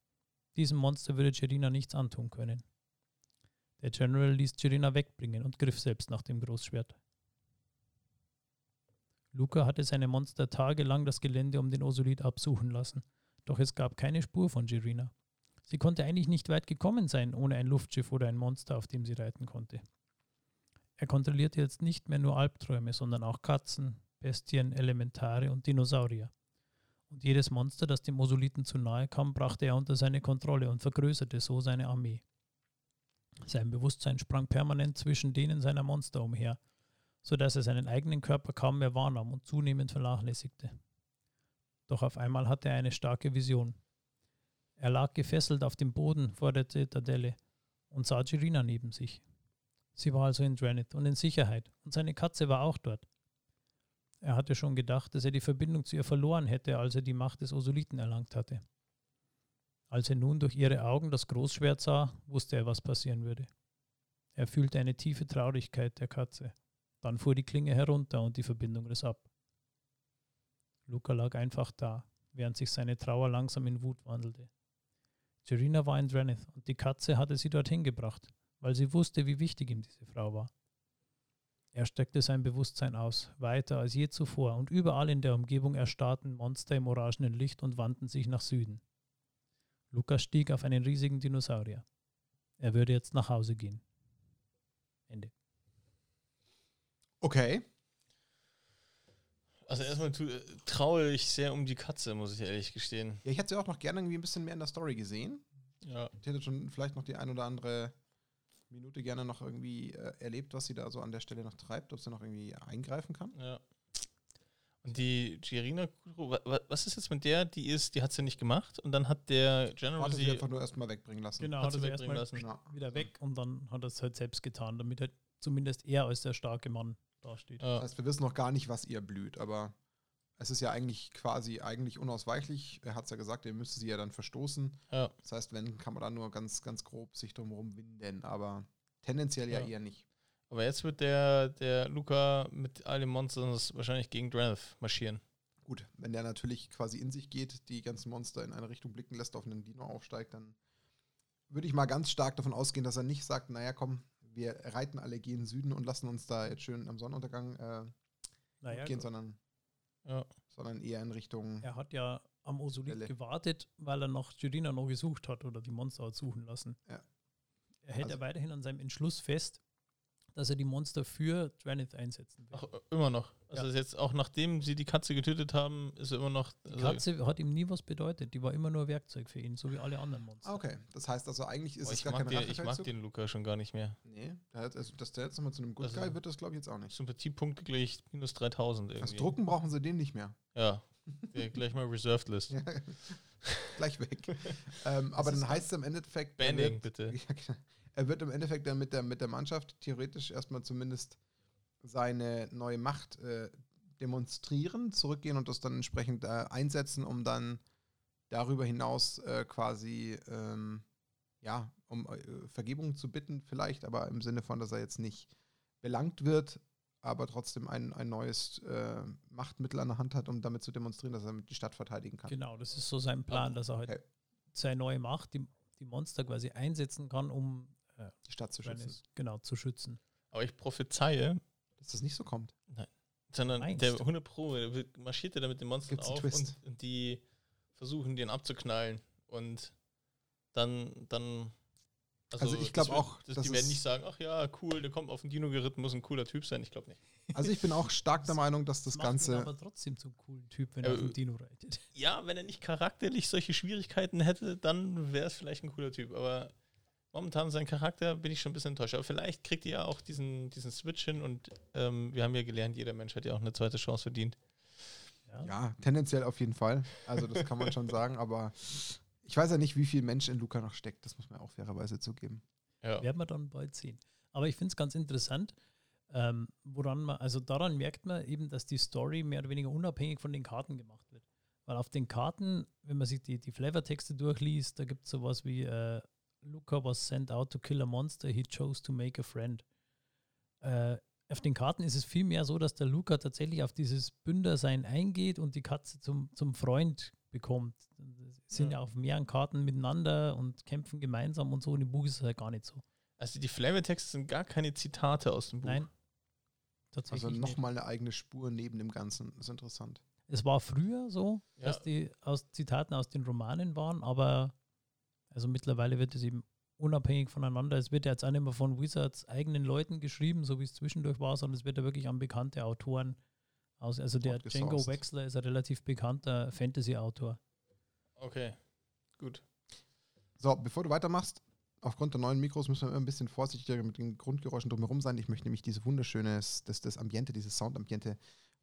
Diesem Monster würde Jorina nichts antun können. Der General ließ Jorina wegbringen und griff selbst nach dem Großschwert. Luca hatte seine Monster tagelang das Gelände um den Osolith absuchen lassen, doch es gab keine Spur von Jorina. Sie konnte eigentlich nicht weit gekommen sein, ohne ein Luftschiff oder ein Monster, auf dem sie reiten konnte. Er kontrollierte jetzt nicht mehr nur Albträume, sondern auch Katzen, Bestien, Elementare und Dinosaurier. Und jedes Monster, das dem Osolithen zu nahe kam, brachte er unter seine Kontrolle und vergrößerte so seine Armee. Sein Bewusstsein sprang permanent zwischen denen seiner Monster umher, sodass er seinen eigenen Körper kaum mehr wahrnahm und zunehmend vernachlässigte. Doch auf einmal hatte er eine starke Vision. Er lag gefesselt auf dem Boden vor der Zitadelle und sah Jorina neben sich. Sie war also in Dranith und in Sicherheit, und seine Katze war auch dort. Er hatte schon gedacht, dass er die Verbindung zu ihr verloren hätte, als er die Macht des Osolithen erlangt hatte. Als er nun durch ihre Augen das Großschwert sah, wusste er, was passieren würde. Er fühlte eine tiefe Traurigkeit der Katze. Dann fuhr die Klinge herunter und die Verbindung riss ab. Luca lag einfach da, während sich seine Trauer langsam in Wut wandelte. Jorina war in Dranith und die Katze hatte sie dorthin gebracht, weil sie wusste, wie wichtig ihm diese Frau war. Er streckte sein Bewusstsein aus, weiter als je zuvor, und überall in der Umgebung erstarrten Monster im orangenen Licht und wandten sich nach Süden. Lukas stieg auf einen riesigen Dinosaurier. Er würde jetzt nach Hause gehen. Ende. Okay. Also erstmal traue ich sehr um die Katze, muss ich ehrlich gestehen. Ja, ich hätte sie auch noch gerne irgendwie ein bisschen mehr in der Story gesehen. Ja. Ich hätte schon vielleicht noch die ein oder andere Minute gerne noch irgendwie äh, erlebt, was sie da so an der Stelle noch treibt, ob sie noch irgendwie eingreifen kann. Ja. Und die Jirina, was ist jetzt mit der? Die ist, die hat sie ja nicht gemacht und dann hat der General hat sie einfach nur erstmal wegbringen lassen. Genau, hat, hat sie wegbringen lassen. Ja. Wieder weg und dann hat er es halt selbst getan, damit halt zumindest er als der starke Mann dasteht. Ja. Das heißt, wir wissen noch gar nicht, was ihr blüht, aber es ist ja eigentlich quasi eigentlich unausweichlich. Er hat es ja gesagt, er müsste sie ja dann verstoßen. Ja. Das heißt, wenn, kann man dann nur ganz, ganz grob sich drumherum winden, aber tendenziell ja, ja eher nicht. Aber jetzt wird der, der Luca mit all den Monstern wahrscheinlich gegen Dranth marschieren. Gut, wenn der natürlich quasi in sich geht, die ganzen Monster in eine Richtung blicken lässt, auf einen Dino aufsteigt, dann würde ich mal ganz stark davon ausgehen, dass er nicht sagt, naja komm, wir reiten alle gegen Süden und lassen uns da jetzt schön am Sonnenuntergang äh, naja, gehen, sondern, ja. sondern eher in Richtung... Er hat ja am Osulit gewartet, weil er nach Jirina noch gesucht hat oder die Monster hat suchen lassen. Ja. Er hält also, ja weiterhin an seinem Entschluss fest, dass er die Monster für Dranth einsetzen will. Ach, immer noch. Also ja. Jetzt auch nachdem sie die Katze getötet haben, ist er immer noch... Die Katze also hat ihm nie was bedeutet. Die war immer nur Werkzeug für ihn, so wie alle anderen Monster. Okay, das heißt also eigentlich ist Boah, es gar kein Rachefeldzug. Ich mag den Luca schon gar nicht mehr. Nee, also, dass der jetzt nochmal zu einem Good also Guy wird, das glaube ich jetzt auch nicht. Sympathiepunkte gleich minus dreitausend irgendwie. Also drucken brauchen sie den nicht mehr. Ja, der gleich mal Reserved List. Gleich weg. ähm, aber dann heißt es im Endeffekt... Banning, bitte. Ja, genau. Er wird im Endeffekt dann mit der, mit der Mannschaft theoretisch erstmal zumindest seine neue Macht äh, demonstrieren, zurückgehen und das dann entsprechend äh, einsetzen, um dann darüber hinaus äh, quasi, ähm, ja, um äh, Vergebung zu bitten vielleicht, aber im Sinne von, dass er jetzt nicht belangt wird, aber trotzdem ein, ein neues äh, Machtmittel an der Hand hat, um damit zu demonstrieren, dass er die Stadt verteidigen kann. Genau, das ist so sein Plan, dass er halt okay. seine neue Macht, die, die Monster quasi einsetzen kann, um die Stadt zu schützen. Es, genau, zu schützen. Aber ich prophezeie, dass das nicht so kommt. Nein. Sondern Meinst. der hundert Pro marschiert er da mit den Monstern Gibt's auf und, und die versuchen, den abzuknallen. Und dann, dann also, also ich glaube auch, das, das die werden nicht sagen, ach ja, cool, der kommt auf den Dino geritten, muss ein cooler Typ sein. Ich glaube nicht. Also ich bin auch stark der Meinung, dass das, das Ganze... aber trotzdem zum coolen Typ, wenn äh, er auf den Dino reitet. Ja, wenn er nicht charakterlich solche Schwierigkeiten hätte, dann wäre es vielleicht ein cooler Typ, aber... Momentan sein Charakter bin ich schon ein bisschen enttäuscht. Aber vielleicht kriegt ihr ja auch diesen, diesen Switch hin und ähm, wir haben ja gelernt, jeder Mensch hat ja auch eine zweite Chance verdient. Ja, ja tendenziell auf jeden Fall. Also das kann man schon sagen, aber ich weiß ja nicht, wie viel Mensch in Luca noch steckt. Das muss man auch fairerweise zugeben. Ja. Werden wir dann bald sehen. Aber ich finde es ganz interessant, ähm, woran man, also daran merkt man eben, dass die Story mehr oder weniger unabhängig von den Karten gemacht wird. Weil auf den Karten, wenn man sich die, die Flavortexte durchliest, da gibt es sowas wie äh, Luca was sent out to kill a monster, he chose to make a friend. Äh, auf den Karten ist es vielmehr so, dass der Luca tatsächlich auf dieses Bündersein eingeht und die Katze zum, zum Freund bekommt. Sie sind ja. ja auf mehreren Karten miteinander und kämpfen gemeinsam und so. Und im Buch ist es halt gar nicht so. Also die Flavortexte sind gar keine Zitate aus dem Buch? Nein. Tatsächlich also nochmal eine eigene Spur neben dem Ganzen. Das ist interessant. Es war früher so, ja. dass die aus Zitaten aus den Romanen waren, aber also mittlerweile wird es eben unabhängig voneinander. Es wird ja jetzt auch nicht mehr von Wizards eigenen Leuten geschrieben, so wie es zwischendurch war, sondern es wird ja wirklich an bekannte Autoren aus. Also der Django Wexler ist ein relativ bekannter Fantasy-Autor. Okay, gut. So, bevor du weitermachst, aufgrund der neuen Mikros müssen wir immer ein bisschen vorsichtiger mit den Grundgeräuschen drumherum sein. Ich möchte nämlich dieses wunderschöne, das, das Ambiente, dieses Soundambiente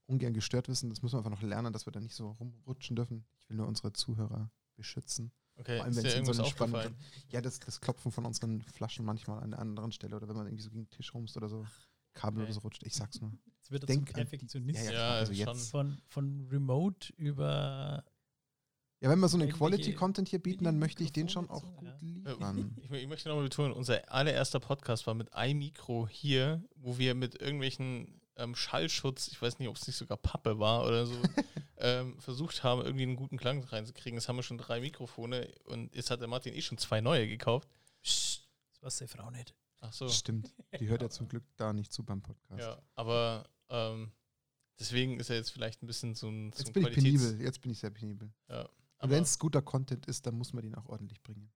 ungern gestört wissen. Das müssen wir einfach noch lernen, dass wir da nicht so rumrutschen dürfen. Ich will nur unsere Zuhörer beschützen. Okay, allem, ist dir irgendwas so aufgefallen? Ja, das, das Klopfen von unseren Flaschen manchmal an der anderen Stelle oder wenn man irgendwie so gegen den Tisch rumst oder so, Kabel okay. oder so rutscht, ich sag's nur. Jetzt wird das Denk zum Perfektionist. Ja, ja, ja also jetzt. Von, von Remote über... Ja, wenn wir so einen Quality-Content hier bieten, dann möchte ich den schon auch gut ja. liefern. Ich, ich möchte nochmal betonen, unser allererster Podcast war mit iMicro hier, wo wir mit irgendwelchen ähm, Schallschutz, ich weiß nicht, ob es nicht sogar Pappe war oder so, versucht haben, irgendwie einen guten Klang reinzukriegen. Jetzt haben wir schon drei Mikrofone und jetzt hat der Martin eh schon zwei neue gekauft. Psst, das weiß die Frau nicht. Ach so. Stimmt, die hört ja zum Glück da nicht zu beim Podcast. Ja, aber ähm, deswegen ist er jetzt vielleicht ein bisschen so ein so Jetzt bin Qualitäts- ich penibel, jetzt bin ich sehr penibel. Ja, und wenn es guter Content ist, dann muss man den auch ordentlich bringen.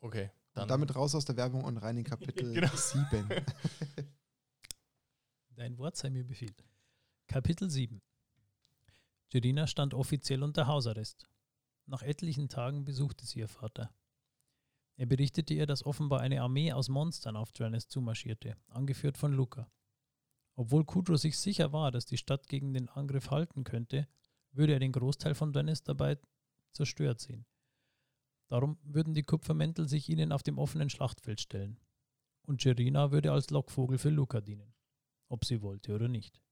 Okay. Dann und damit raus aus der Werbung und rein in Kapitel genau. sieben. Dein Wort sei mir Befehl. Kapitel sieben. Jirina stand offiziell unter Hausarrest. Nach etlichen Tagen besuchte sie ihr Vater. Er berichtete ihr, dass offenbar eine Armee aus Monstern auf Draenys zumarschierte, angeführt von Luca. Obwohl Khudro sich sicher war, dass die Stadt gegen den Angriff halten könnte, würde er den Großteil von Draenys dabei zerstört sehen. Darum würden die Kupfermäntel sich ihnen auf dem offenen Schlachtfeld stellen. Und Cerina würde als Lockvogel für Luca dienen, ob sie wollte oder nicht.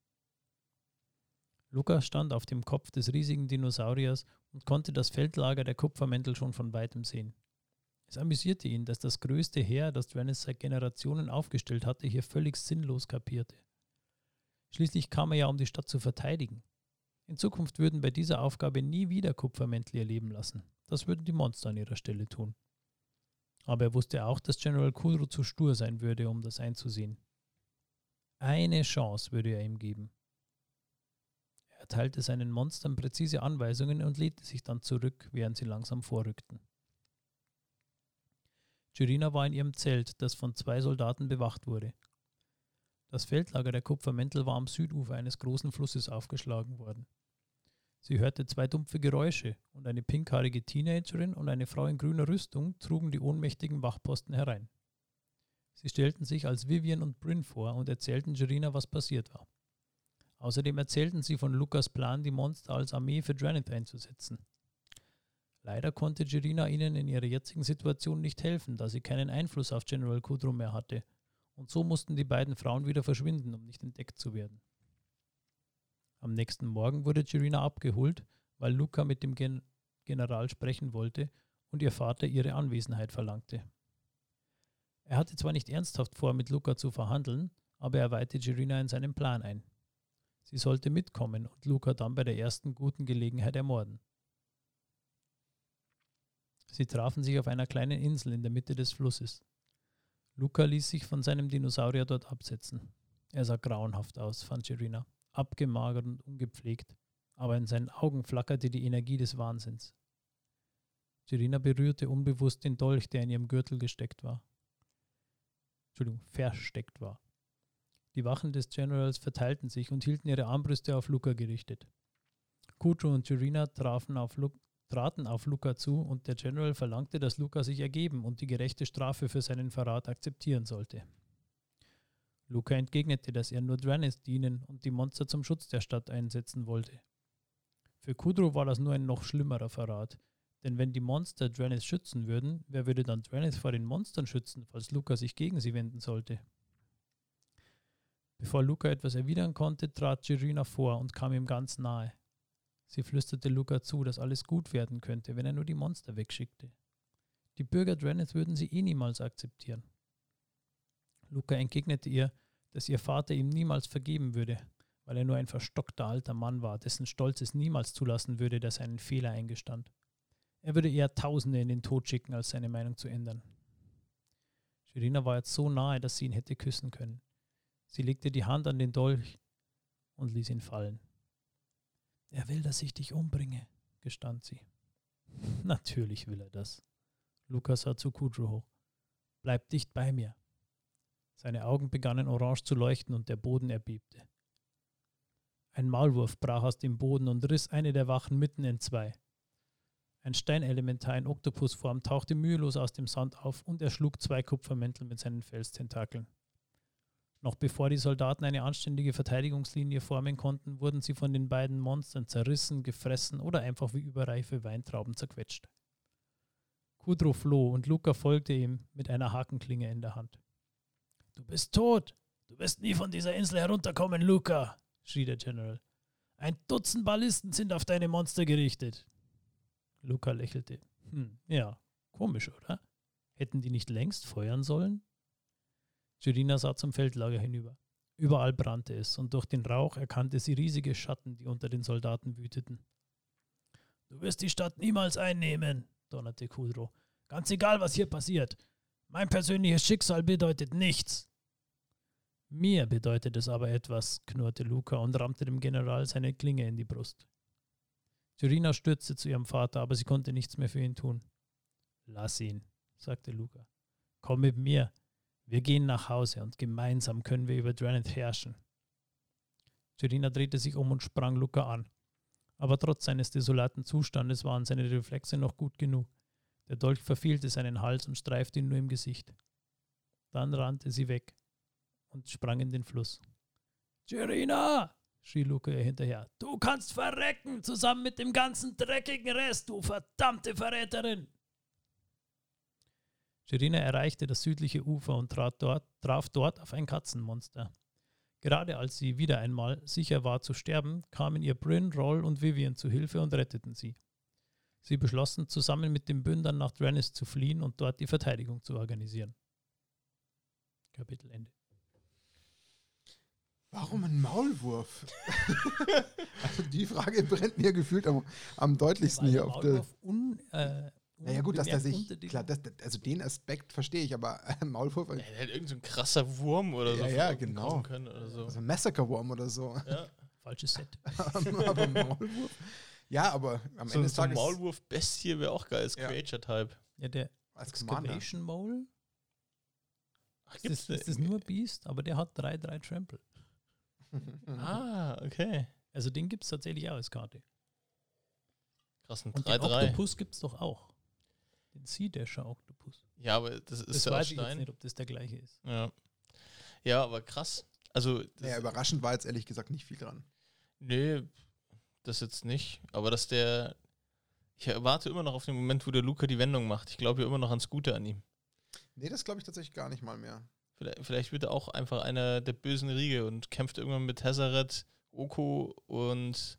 Luca stand auf dem Kopf des riesigen Dinosauriers und konnte das Feldlager der Kupfermäntel schon von Weitem sehen. Es amüsierte ihn, dass das größte Heer, das Draenys seit Generationen aufgestellt hatte, hier völlig sinnlos kapierte. Schließlich kam er ja, um die Stadt zu verteidigen. In Zukunft würden bei dieser Aufgabe nie wieder Kupfermäntel ihr Leben lassen. Das würden die Monster an ihrer Stelle tun. Aber er wusste auch, dass General Khudro zu stur sein würde, um das einzusehen. Eine Chance würde er ihm geben. Er erteilte seinen Monstern präzise Anweisungen und lehnte sich dann zurück, während sie langsam vorrückten. Cerina war in ihrem Zelt, das von zwei Soldaten bewacht wurde. Das Feldlager der Kupfermäntel war am Südufer eines großen Flusses aufgeschlagen worden. Sie hörte zwei dumpfe Geräusche und eine pinkhaarige Teenagerin und eine Frau in grüner Rüstung trugen die ohnmächtigen Wachposten herein. Sie stellten sich als Vivian und Brynn vor und erzählten Cerina, was passiert war. Außerdem erzählten sie von Lucas Plan, die Monster als Armee für Draenith einzusetzen. Leider konnte Cerina ihnen in ihrer jetzigen Situation nicht helfen, da sie keinen Einfluss auf General Khudro mehr hatte, und so mussten die beiden Frauen wieder verschwinden, um nicht entdeckt zu werden. Am nächsten Morgen wurde Cerina abgeholt, weil Luca mit dem Gen- General sprechen wollte und ihr Vater ihre Anwesenheit verlangte. Er hatte zwar nicht ernsthaft vor, mit Luca zu verhandeln, aber er weihte Cerina in seinen Plan ein. Sie sollte mitkommen und Luca dann bei der ersten guten Gelegenheit ermorden. Sie trafen sich auf einer kleinen Insel in der Mitte des Flusses. Luca ließ sich von seinem Dinosaurier dort absetzen. Er sah grauenhaft aus, fand Cerina. Abgemagert und ungepflegt, aber in seinen Augen flackerte die Energie des Wahnsinns. Cerina berührte unbewusst den Dolch, der in ihrem Gürtel gesteckt war. Entschuldigung, versteckt war. Die Wachen des Generals verteilten sich und hielten ihre Armbrüste auf Luca gerichtet. Khudro und Cerina trafen auf Lu- traten auf Luca zu und der General verlangte, dass Luca sich ergeben und die gerechte Strafe für seinen Verrat akzeptieren sollte. Luca entgegnete, dass er nur Draenys dienen und die Monster zum Schutz der Stadt einsetzen wollte. Für Khudro war das nur ein noch schlimmerer Verrat, denn wenn die Monster Draenys schützen würden, wer würde dann Draenys vor den Monstern schützen, falls Luca sich gegen sie wenden sollte? Bevor Luca etwas erwidern konnte, trat Cerina vor und kam ihm ganz nahe. Sie flüsterte Luca zu, dass alles gut werden könnte, wenn er nur die Monster wegschickte. Die Bürger Draenys würden sie eh niemals akzeptieren. Luca entgegnete ihr, dass ihr Vater ihm niemals vergeben würde, weil er nur ein verstockter alter Mann war, dessen Stolz es niemals zulassen würde, dass er einen Fehler eingestand. Er würde eher Tausende in den Tod schicken, als seine Meinung zu ändern. Cerina war jetzt so nahe, dass sie ihn hätte küssen können. Sie legte die Hand an den Dolch und ließ ihn fallen. »Er will, dass ich dich umbringe«, gestand sie. »Natürlich will er das«, Luca sah zu Khudro hoch. »Bleib dicht bei mir.« Seine Augen begannen orange zu leuchten und der Boden erbebte. Ein Maulwurf brach aus dem Boden und riss eine der Wachen mitten in zwei. Ein Steinelementar in Oktopusform tauchte mühelos aus dem Sand auf und erschlug zwei Kupfermäntel mit seinen Felstentakeln. Noch bevor die Soldaten eine anständige Verteidigungslinie formen konnten, wurden sie von den beiden Monstern zerrissen, gefressen oder einfach wie überreife Weintrauben zerquetscht. Khudro floh und Luca folgte ihm mit einer Hakenklinge in der Hand. »Du bist tot! Du wirst nie von dieser Insel herunterkommen, Luca!« schrie der General. »Ein Dutzend Ballisten sind auf deine Monster gerichtet!« Luca lächelte. »Hm, ja, komisch, oder? Hätten die nicht längst feuern sollen?« Cerina sah zum Feldlager hinüber. Überall brannte es und durch den Rauch erkannte sie riesige Schatten, die unter den Soldaten wüteten. »Du wirst die Stadt niemals einnehmen!« donnerte Khudro. »Ganz egal, was hier passiert! Mein persönliches Schicksal bedeutet nichts!« »Mir bedeutet es aber etwas«, knurrte Luca und rammte dem General seine Klinge in die Brust. Cerina stürzte zu ihrem Vater, aber sie konnte nichts mehr für ihn tun. »Lass ihn«, sagte Luca. »Komm mit mir. Wir gehen nach Hause und gemeinsam können wir über Draenith herrschen.« Cerina drehte sich um und sprang Luca an. Aber trotz seines desolaten Zustandes waren seine Reflexe noch gut genug, Der Dolch verfehlte seinen Hals und streifte ihn nur im Gesicht. Dann rannte sie weg und sprang in den Fluss. »Jirina!« schrie Luca ihr hinterher. »Du kannst verrecken, zusammen mit dem ganzen dreckigen Rest, du verdammte Verräterin!« Jirina erreichte das südliche Ufer und traf dort, traf dort auf ein Katzenmonster. Gerade als sie wieder einmal sicher war zu sterben, kamen ihr Bryn, Roll und Vivian zu Hilfe und retteten sie. Sie beschlossen, zusammen mit den Bündern nach Drannis zu fliehen und dort die Verteidigung zu organisieren. Kapitel Ende. Warum ein Maulwurf? Also die Frage brennt mir gefühlt am, am deutlichsten hier. Auf der un, äh, naja gut, dass der sich, klar, das, also den Aspekt verstehe ich, aber äh, Maulwurf... Ja, der hat irgend so ein krasser Wurm oder so. Ja, ja genau. Können oder so. Also Massacre-Wurm oder so. Ja. Falsches Set. Aber Maulwurf... Ja, aber am so, Ende des Tages... So Maulwurf-Bestie wäre auch geil als ja. Creature-Type. Ja, der als Excavation Maul... Ach, ist gibt's das, ist das nur Beast, aber der hat drei drei Trample. Ah, okay. Also den gibt es tatsächlich auch als Karte. Krass, ein drei drei. Den Oktopus gibt es doch auch. Den Sea-Dasher Oktopus. Ja, aber das ist ja Stein. Ich weiß nicht, ob das der gleiche ist. Ja, ja aber krass. Also, naja, überraschend war jetzt ehrlich gesagt nicht viel dran. Nee, das jetzt nicht. Aber dass der... Ich warte immer noch auf den Moment, wo der Luca die Wendung macht. Ich glaube ja immer noch an Scooter an ihm. Nee, das glaube ich tatsächlich gar nicht mal mehr. Vielleicht, vielleicht wird er auch einfach einer der bösen Riege und kämpft irgendwann mit Hazaret, Oko und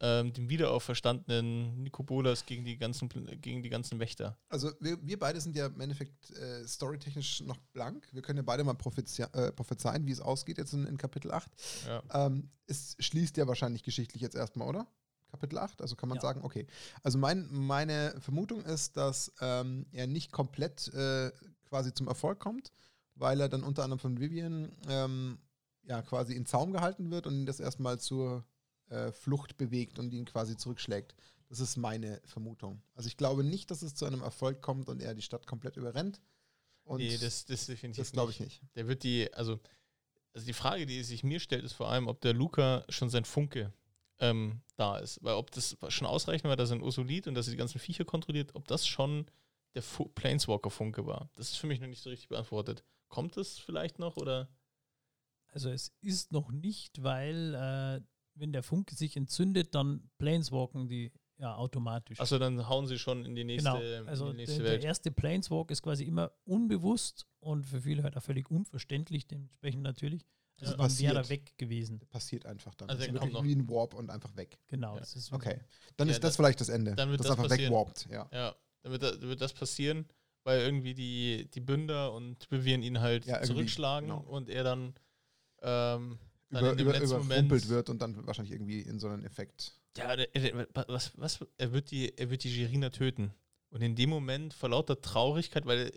ähm, dem wiederauferstandenen Nikobolas gegen die ganzen gegen die ganzen Wächter. Also wir, wir beide sind ja im Endeffekt äh, storytechnisch noch blank. Wir können ja beide mal prophezei- äh, prophezeien, wie es ausgeht jetzt in, in Kapitel acht. Ja. Ähm, es schließt ja wahrscheinlich geschichtlich jetzt erstmal, oder? Kapitel acht, also kann man ja. sagen, okay. Also mein, meine Vermutung ist, dass ähm, er nicht komplett äh, quasi zum Erfolg kommt, weil er dann unter anderem von Vivian ähm, ja, quasi in Zaum gehalten wird und ihn das erstmal zur äh, Flucht bewegt und ihn quasi zurückschlägt. Das ist meine Vermutung. Also ich glaube nicht, dass es zu einem Erfolg kommt und er die Stadt komplett überrennt. Und nee, das, das definitiv das glaube ich nicht. Der wird die, also, also die Frage, die sich mir stellt, ist vor allem, ob der Luca schon sein Funke ähm, da ist. Weil ob das schon ausreichend war, dass er ein Ursulit und dass er die ganzen Viecher kontrolliert, ob das schon der Fu- Planeswalker-Funke war. Das ist für mich noch nicht so richtig beantwortet. Kommt es vielleicht noch, oder? Also es ist noch nicht, weil äh, wenn der Funke sich entzündet, dann Planeswalken die ja automatisch. Also dann hauen sie schon in die nächste, genau. Also in die nächste der, Welt. Der erste Planeswalk ist quasi immer unbewusst und für viele halt auch völlig unverständlich, dementsprechend natürlich. Also ja, dann wäre er weg gewesen. Passiert einfach dann. Also wirklich wie ein Warp und einfach weg. Genau. Ja. Das ist okay, dann ja, ist das, das vielleicht das Ende. Dann wird das, das einfach wegwarpt. Ja, ja dann, wird das, wird das passieren. Weil irgendwie die, die Bünder und Vivian ihn halt ja, zurückschlagen genau. Und er dann, ähm, dann über, in dem über, letzten Moment wird und dann wahrscheinlich irgendwie in so einen Effekt. Ja, der, der, was, was, er wird die, er wird die Jirina töten. Und in dem Moment vor lauter Traurigkeit, weil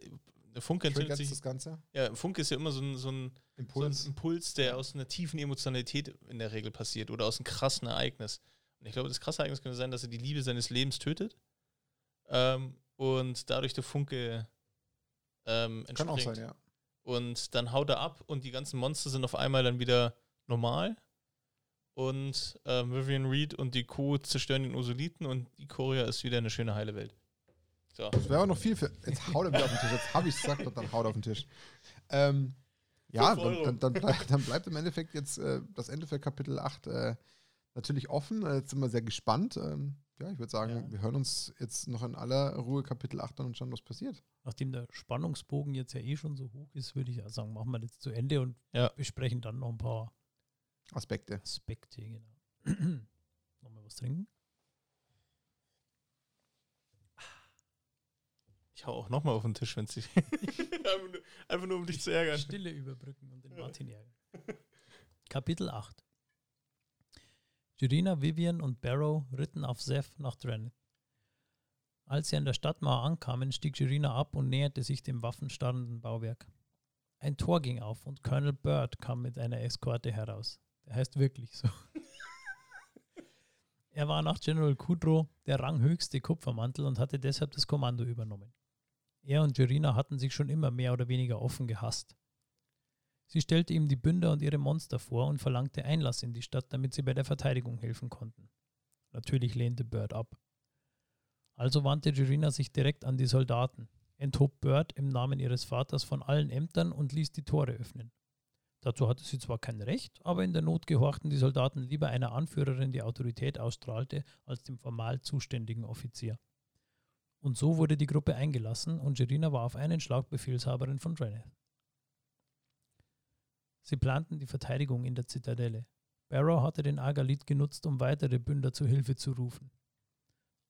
der Funke entzündet sich. Das Ganze? Ja, Funke ist ja immer so ein, so ein, Impuls. So ein Impuls, der aus einer tiefen Emotionalität in der Regel passiert oder aus einem krassen Ereignis. Und ich glaube, das krasse Ereignis könnte sein, dass er die Liebe seines Lebens tötet. Ähm, Und dadurch der Funke ähm, entspringt. Kann auch sein, ja. Und dann haut er ab und die ganzen Monster sind auf einmal dann wieder normal. Und ähm, Vivian Reed und die Co. zerstören den Ursuliten und Ikoria ist wieder eine schöne heile Welt. So. Das wäre auch noch viel für... Jetzt haut er wieder auf den Tisch. Jetzt habe ich es gesagt und dann haut er auf den Tisch. Ähm, ja, dann, dann, dann, bleib, dann bleibt im Endeffekt jetzt äh, das Ende für Kapitel acht äh, natürlich offen. Jetzt sind wir sehr gespannt. Ähm, Ja, ich würde sagen, ja. Wir hören uns jetzt noch in aller Ruhe Kapitel acht an und schauen, was passiert. Nachdem der Spannungsbogen jetzt ja eh schon so hoch ist, würde ich auch sagen, machen wir das zu Ende und ja. besprechen dann noch ein paar Aspekte. Aspekte, genau. Nochmal was trinken. Ich hau auch nochmal auf den Tisch, wenn es dich... Einfach nur, um dich zu ärgern. Stille überbrücken und den Martin ärgern. Kapitel acht. Jirina, Vivian und Barrow ritten auf Seth nach Dranith. Als sie an der Stadtmauer ankamen, stieg Jirina ab und näherte sich dem waffenstarrenden Bauwerk. Ein Tor ging auf und Colonel Byrd kam mit einer Eskorte heraus. Der heißt wirklich so. Er war nach General Kudrow der ranghöchste Kupfermantel und hatte deshalb das Kommando übernommen. Er und Jirina hatten sich schon immer mehr oder weniger offen gehasst. Sie stellte ihm die Bünder und ihre Monster vor und verlangte Einlass in die Stadt, damit sie bei der Verteidigung helfen konnten. Natürlich lehnte Byrd ab. Also wandte Gerina sich direkt an die Soldaten, enthob Bert im Namen ihres Vaters von allen Ämtern und ließ die Tore öffnen. Dazu hatte sie zwar kein Recht, aber in der Not gehorchten die Soldaten lieber einer Anführerin, die Autorität ausstrahlte, als dem formal zuständigen Offizier. Und so wurde die Gruppe eingelassen und Gerina war auf einen Schlag Befehlshaberin von Dreneth. Sie planten die Verteidigung in der Zitadelle. Barrow hatte den Argalit genutzt, um weitere Bünder zu Hilfe zu rufen.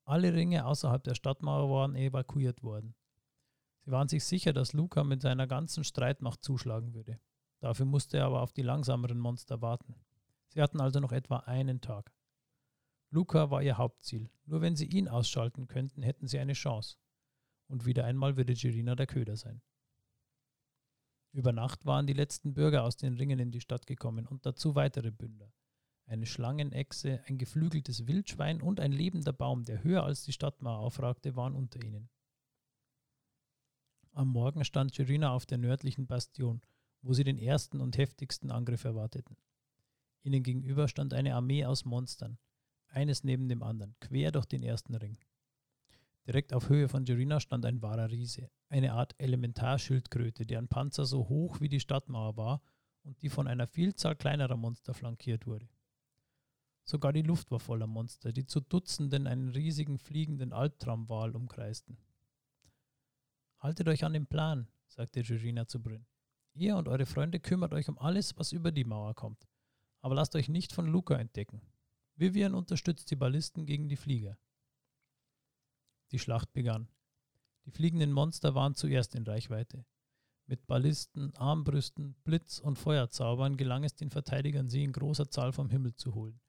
Alle Ringe außerhalb der Stadtmauer waren evakuiert worden. Sie waren sich sicher, dass Luca mit seiner ganzen Streitmacht zuschlagen würde. Dafür musste er aber auf die langsameren Monster warten. Sie hatten also noch etwa einen Tag. Luca war ihr Hauptziel. Nur wenn sie ihn ausschalten könnten, hätten sie eine Chance. Und wieder einmal würde Gerina der Köder sein. Über Nacht waren die letzten Bürger aus den Ringen in die Stadt gekommen und dazu weitere Bünder. Eine Schlangenechse, ein geflügeltes Wildschwein und ein lebender Baum, der höher als die Stadtmauer aufragte, waren unter ihnen. Am Morgen stand Gerina auf der nördlichen Bastion, wo sie den ersten und heftigsten Angriff erwarteten. Ihnen gegenüber stand eine Armee aus Monstern, eines neben dem anderen, quer durch den ersten Ring. Direkt auf Höhe von Gerina stand ein wahrer Riese, eine Art Elementarschildkröte, deren Panzer so hoch wie die Stadtmauer war und die von einer Vielzahl kleinerer Monster flankiert wurde. Sogar die Luft war voller Monster, die zu Dutzenden einen riesigen fliegenden Albtraumwal umkreisten. »Haltet euch an den Plan«, sagte Gerina zu Brynn. »Ihr und eure Freunde kümmert euch um alles, was über die Mauer kommt. Aber lasst euch nicht von Luca entdecken. Vivian unterstützt die Ballisten gegen die Flieger.« Die Schlacht begann. Die fliegenden Monster waren zuerst in Reichweite. Mit Ballisten, Armbrüsten, Blitz- und Feuerzaubern gelang es den Verteidigern, sie in großer Zahl vom Himmel zu holen.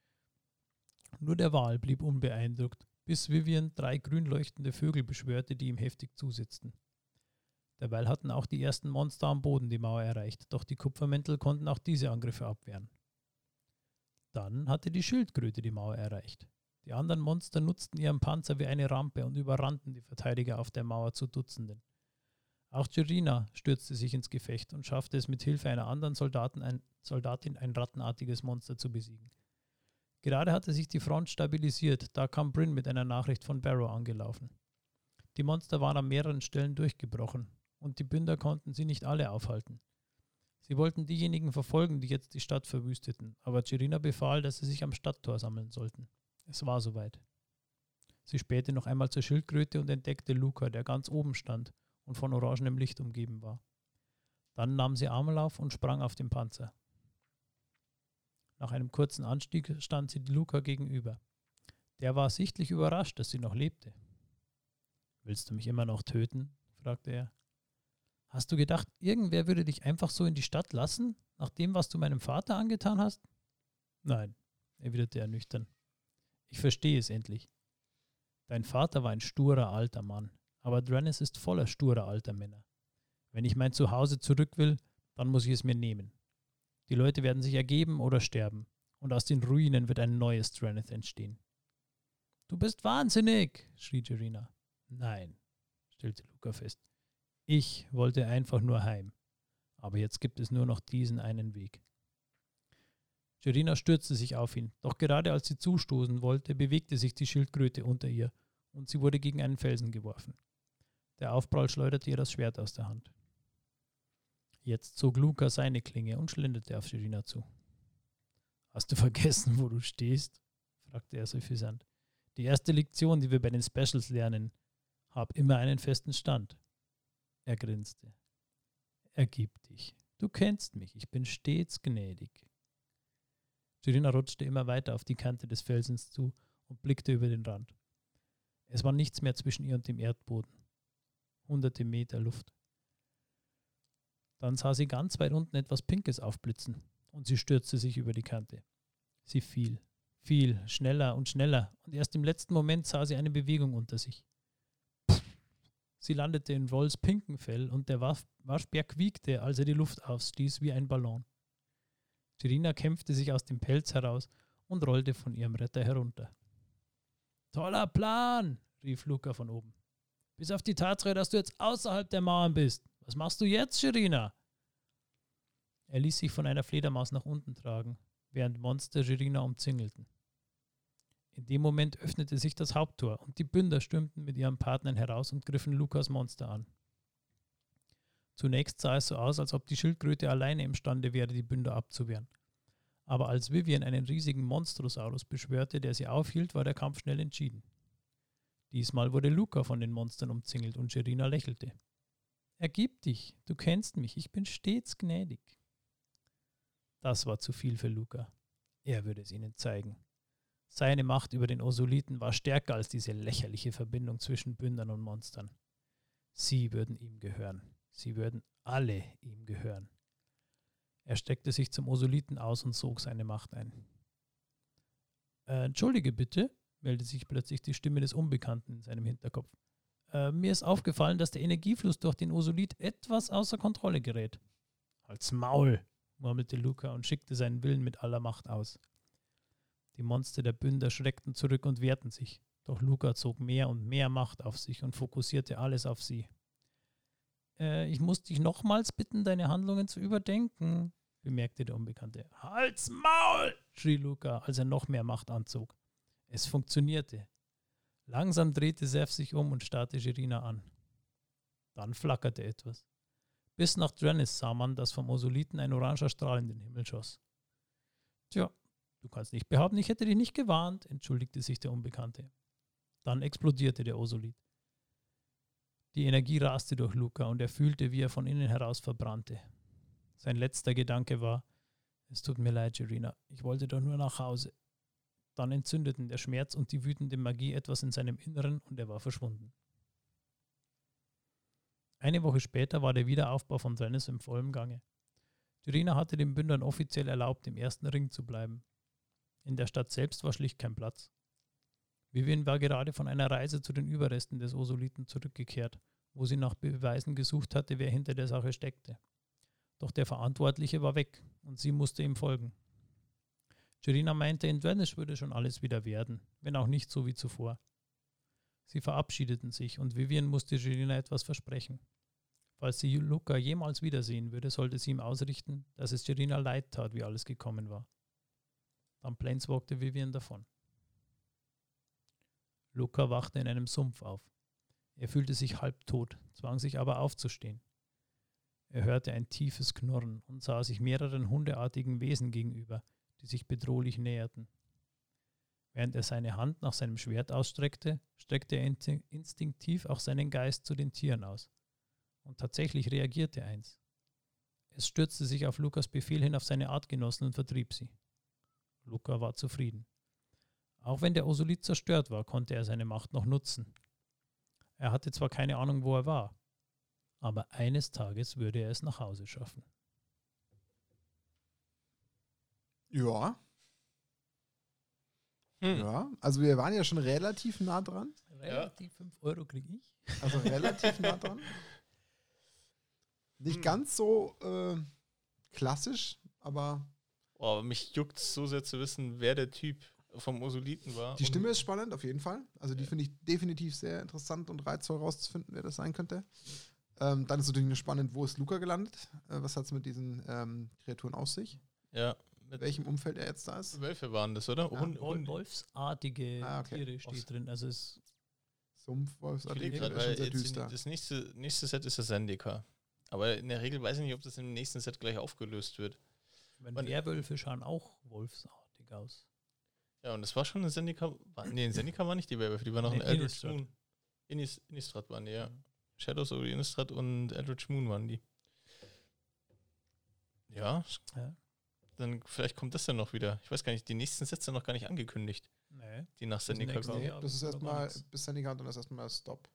Nur der Wal blieb unbeeindruckt, bis Vivian drei grün leuchtende Vögel beschwörte, die ihm heftig zusitzten. Derweil hatten auch die ersten Monster am Boden die Mauer erreicht, doch die Kupfermäntel konnten auch diese Angriffe abwehren. Dann hatte die Schildkröte die Mauer erreicht. Die anderen Monster nutzten ihren Panzer wie eine Rampe und überrannten die Verteidiger auf der Mauer zu Dutzenden. Auch Gerina stürzte sich ins Gefecht und schaffte es mit Hilfe einer anderen Soldaten ein, Soldatin ein rattenartiges Monster zu besiegen. Gerade hatte sich die Front stabilisiert, da kam Brynn mit einer Nachricht von Barrow angelaufen. Die Monster waren an mehreren Stellen durchgebrochen und die Bünder konnten sie nicht alle aufhalten. Sie wollten diejenigen verfolgen, die jetzt die Stadt verwüsteten, aber Gerina befahl, dass sie sich am Stadttor sammeln sollten. Es war soweit. Sie spähte noch einmal zur Schildkröte und entdeckte Luca, der ganz oben stand und von orangenem Licht umgeben war. Dann nahm sie Armlauf und sprang auf den Panzer. Nach einem kurzen Anstieg stand sie Luca gegenüber. Der war sichtlich überrascht, dass sie noch lebte. »Willst du mich immer noch töten?« fragte er. »Hast du gedacht, irgendwer würde dich einfach so in die Stadt lassen, nach dem, was du meinem Vater angetan hast?« »Nein«, erwiderte er nüchtern. »Ich verstehe es endlich. Dein Vater war ein sturer alter Mann, aber Dreneth ist voller sturer alter Männer. Wenn ich mein Zuhause zurück will, dann muss ich es mir nehmen. Die Leute werden sich ergeben oder sterben und aus den Ruinen wird ein neues Dreneth entstehen.« »Du bist wahnsinnig«, schrie Gerina. »Nein«, stellte Luca fest. »Ich wollte einfach nur heim. Aber jetzt gibt es nur noch diesen einen Weg.« Gerina stürzte sich auf ihn, doch gerade als sie zustoßen wollte, bewegte sich die Schildkröte unter ihr und sie wurde gegen einen Felsen geworfen. Der Aufprall schleuderte ihr das Schwert aus der Hand. Jetzt zog Luca seine Klinge und schlenderte auf Gerina zu. »Hast du vergessen, wo du stehst?« fragte er suffisant. »Die erste Lektion, die wir bei den Specials lernen. Hab immer einen festen Stand.« Er grinste. »Ergib dich. Du kennst mich. Ich bin stets gnädig.« Gerina rutschte immer weiter auf die Kante des Felsens zu und blickte über den Rand. Es war nichts mehr zwischen ihr und dem Erdboden. Hunderte Meter Luft. Dann sah sie ganz weit unten etwas Pinkes aufblitzen und sie stürzte sich über die Kante. Sie fiel, fiel, schneller und schneller und erst im letzten Moment sah sie eine Bewegung unter sich. Sie landete in Rolls pinken Fell und der Waschberg wiegte, als er die Luft ausstieß wie ein Ballon. Gerina kämpfte sich aus dem Pelz heraus und rollte von ihrem Retter herunter. »Toller Plan«, rief Luca von oben. »Bis auf die Tatsache, dass du jetzt außerhalb der Mauern bist. Was machst du jetzt, Gerina?« Er ließ sich von einer Fledermaus nach unten tragen, während Monster Gerina umzingelten. In dem Moment öffnete sich das Haupttor und die Bünder stürmten mit ihren Partnern heraus und griffen Lukas Monster an. Zunächst sah es so aus, als ob die Schildkröte alleine imstande wäre, die Bünder abzuwehren. Aber als Vivian einen riesigen Monstrosaurus beschwörte, der sie aufhielt, war der Kampf schnell entschieden. Diesmal wurde Luca von den Monstern umzingelt und Sherina lächelte. »Ergib dich, du kennst mich, ich bin stets gnädig.« Das war zu viel für Luca. Er würde es ihnen zeigen. Seine Macht über den Osolithen war stärker als diese lächerliche Verbindung zwischen Bündern und Monstern. Sie würden ihm gehören. Sie würden alle ihm gehören. Er streckte sich zum Osolithen aus und sog seine Macht ein. Äh, Entschuldige bitte, meldete sich plötzlich die Stimme des Unbekannten in seinem Hinterkopf. Äh, mir ist aufgefallen, dass der Energiefluss durch den Osolith etwas außer Kontrolle gerät. Halt's Maul, murmelte Luca und schickte seinen Willen mit aller Macht aus. Die Monster der Bünder schreckten zurück und wehrten sich, doch Luca zog mehr und mehr Macht auf sich und fokussierte alles auf sie. Äh, ich muss dich nochmals bitten, deine Handlungen zu überdenken, bemerkte der Unbekannte. Halt's Maul, schrie Luca, als er noch mehr Macht anzog. Es funktionierte. Langsam drehte Seth sich um und starrte Sherina an. Dann flackerte etwas. Bis nach Drennis sah man, dass vom Osolithen ein oranger Strahl in den Himmel schoss. Tja, du kannst nicht behaupten, ich hätte dich nicht gewarnt, entschuldigte sich der Unbekannte. Dann explodierte der Osolith. Die Energie raste durch Luca und er fühlte, wie er von innen heraus verbrannte. Sein letzter Gedanke war, es tut mir leid, Sherina, ich wollte doch nur nach Hause. Dann entzündeten der Schmerz und die wütende Magie etwas in seinem Inneren und er war verschwunden. Eine Woche später war der Wiederaufbau von Drennis im vollen Gange. Sherina hatte den Bündern offiziell erlaubt, im ersten Ring zu bleiben. In der Stadt selbst war schlicht kein Platz. Vivian war gerade von einer Reise zu den Überresten des Osolithen zurückgekehrt, wo sie nach Beweisen gesucht hatte, wer hinter der Sache steckte. Doch der Verantwortliche war weg und sie musste ihm folgen. Sherina meinte, in Drennis würde schon alles wieder werden, wenn auch nicht so wie zuvor. Sie verabschiedeten sich und Vivian musste Sherina etwas versprechen. Falls sie Luca jemals wiedersehen würde, sollte sie ihm ausrichten, dass es Sherina leid tat, wie alles gekommen war. Dann planeswalkte Vivian davon. Luca wachte in einem Sumpf auf. Er fühlte sich halbtot, zwang sich aber aufzustehen. Er hörte ein tiefes Knurren und sah sich mehreren hundeartigen Wesen gegenüber, die sich bedrohlich näherten. Während er seine Hand nach seinem Schwert ausstreckte, streckte er instinktiv auch seinen Geist zu den Tieren aus. Und tatsächlich reagierte eins. Es stürzte sich auf Lukas Befehl hin auf seine Artgenossen und vertrieb sie. Luca war zufrieden. Auch wenn der Osolith zerstört war, konnte er seine Macht noch nutzen. Er hatte zwar keine Ahnung, wo er war, aber eines Tages würde er es nach Hause schaffen. Ja. Hm. Ja, also wir waren ja schon relativ nah dran. Relativ fünf Euro kriege ich. Also relativ nah dran. Nicht hm. ganz so äh, klassisch, aber... Oh, aber mich juckt es so sehr zu wissen, wer der Typ vom Osolithen war. Die Stimme ist spannend, auf jeden Fall. Also die ja. finde ich definitiv sehr interessant und reizvoll rauszufinden, wer das sein könnte. Ähm, dann ist natürlich nur spannend, wo ist Luca gelandet? Äh, was hat es mit diesen ähm, Kreaturen auf sich? Ja. In welchem Umfeld er jetzt da ist? Wölfe waren das, oder? Ja. Und, und wolfsartige ah, okay. Tiere steht Ost. drin. Also es Sumpfwolfsartige Tiere ist schon sehr düster. Das nächste, nächste Set ist das Zendikar. Aber in der Regel weiß ich nicht, ob das im nächsten Set gleich aufgelöst wird. Werwölfe schauen auch wolfsartig aus. Ja, und das war schon ein Zendikar. Nee, ein Zendikar war nicht die Werwölfe, die war noch nee, ein Eldritch Moon. Innis, Innistrad waren die, ja. Mhm. Shadows over Innistrad und Eldritch Moon waren die. Ja. ja. Dann vielleicht kommt das dann noch wieder. Ich weiß gar nicht, die nächsten Sets sind noch gar nicht angekündigt. Nee. Die nach Zendikar kommen. Nee, das ist erstmal bis Zendikar und dann ist erstmal Stopp.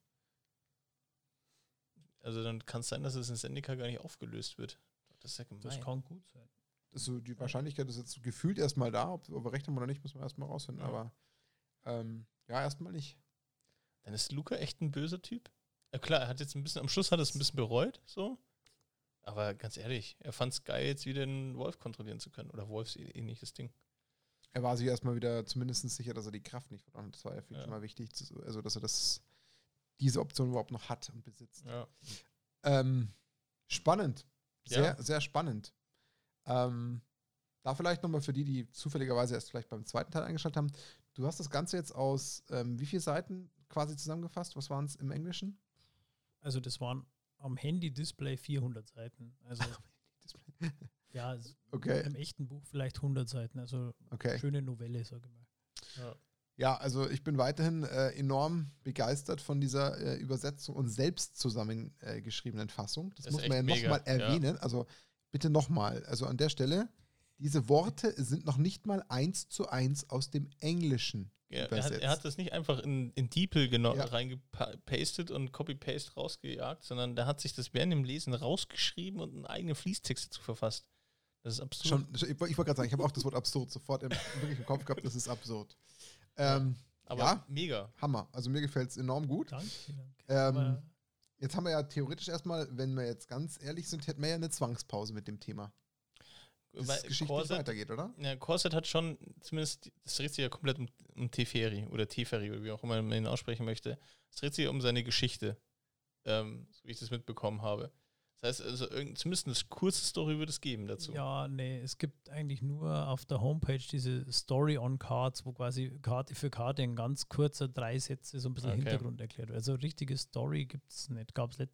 Also dann kann es sein, dass es in Zendikar gar nicht aufgelöst wird. Das ist ja gemein. Das kann gut sein. Also die Wahrscheinlichkeit ist jetzt gefühlt erstmal da, ob wir recht haben oder nicht, müssen wir erstmal rausfinden, ja. aber ähm, ja, erstmal nicht. Dann ist Luca echt ein böser Typ. Ja, klar, er hat jetzt ein bisschen, am Schluss hat er es ein bisschen bereut, so, aber ganz ehrlich, er fand es geil, jetzt wieder einen Wolf kontrollieren zu können, oder Wolfsähnliches Ding. Er war sich erstmal wieder zumindest sicher, dass er die Kraft nicht verloren hat, das war ja für ihn schon mal wichtig, also dass er das, diese Option überhaupt noch hat und besitzt. Ja. Ähm, spannend, sehr, ja. sehr spannend. Ähm, da vielleicht nochmal für die, die zufälligerweise erst vielleicht beim zweiten Teil eingeschaltet haben, Du hast das Ganze jetzt aus ähm, wie vielen Seiten quasi zusammengefasst? Was waren es im Englischen? Also das waren am Handy-Display vierhundert Seiten. Also ja, okay. Im echten Buch vielleicht hundert Seiten. Also okay. Schöne Novelle, sage ich mal. Ja. Ja, also ich bin weiterhin äh, enorm begeistert von dieser äh, Übersetzung und selbst zusammengeschriebenen äh, Fassung. Das, das muss man ja nochmal erwähnen. Ja. Also bitte nochmal. Also an der Stelle, diese Worte sind noch nicht mal eins zu eins aus dem Englischen ja, übersetzt. Er hat, er hat das nicht einfach in, in DeepL genau ja. reingepastet und Copy-Paste rausgejagt, sondern der hat sich das während dem Lesen rausgeschrieben und eine eigene Fließtexte zu verfasst. Das ist absurd. Schon, ich ich wollte gerade sagen, ich habe auch das Wort absurd sofort im, wirklich im Kopf gehabt, das ist absurd. Ähm, aber ja, mega. Hammer. Also mir gefällt es enorm gut. Danke. danke. Ähm, jetzt haben wir ja theoretisch erstmal, wenn wir jetzt ganz ehrlich sind, hätten wir ja eine Zwangspause mit dem Thema. Bis es geschichtlich weitergeht, oder? Ja, Corset hat schon, zumindest, das dreht sich ja komplett um, um Teferi oder Teferi, oder wie auch immer man ihn aussprechen möchte. Es dreht sich um seine Geschichte, ähm, so wie ich das mitbekommen habe. Das heißt, also zumindest eine kurze Story würde es geben dazu. Ja, nee, es gibt eigentlich nur auf der Homepage diese Story on Cards, wo quasi Karte für Karte in ganz kurzer drei Sätze so ein bisschen okay. Hintergrund erklärt wird. Also richtige Story gibt es nicht. Gab's nicht.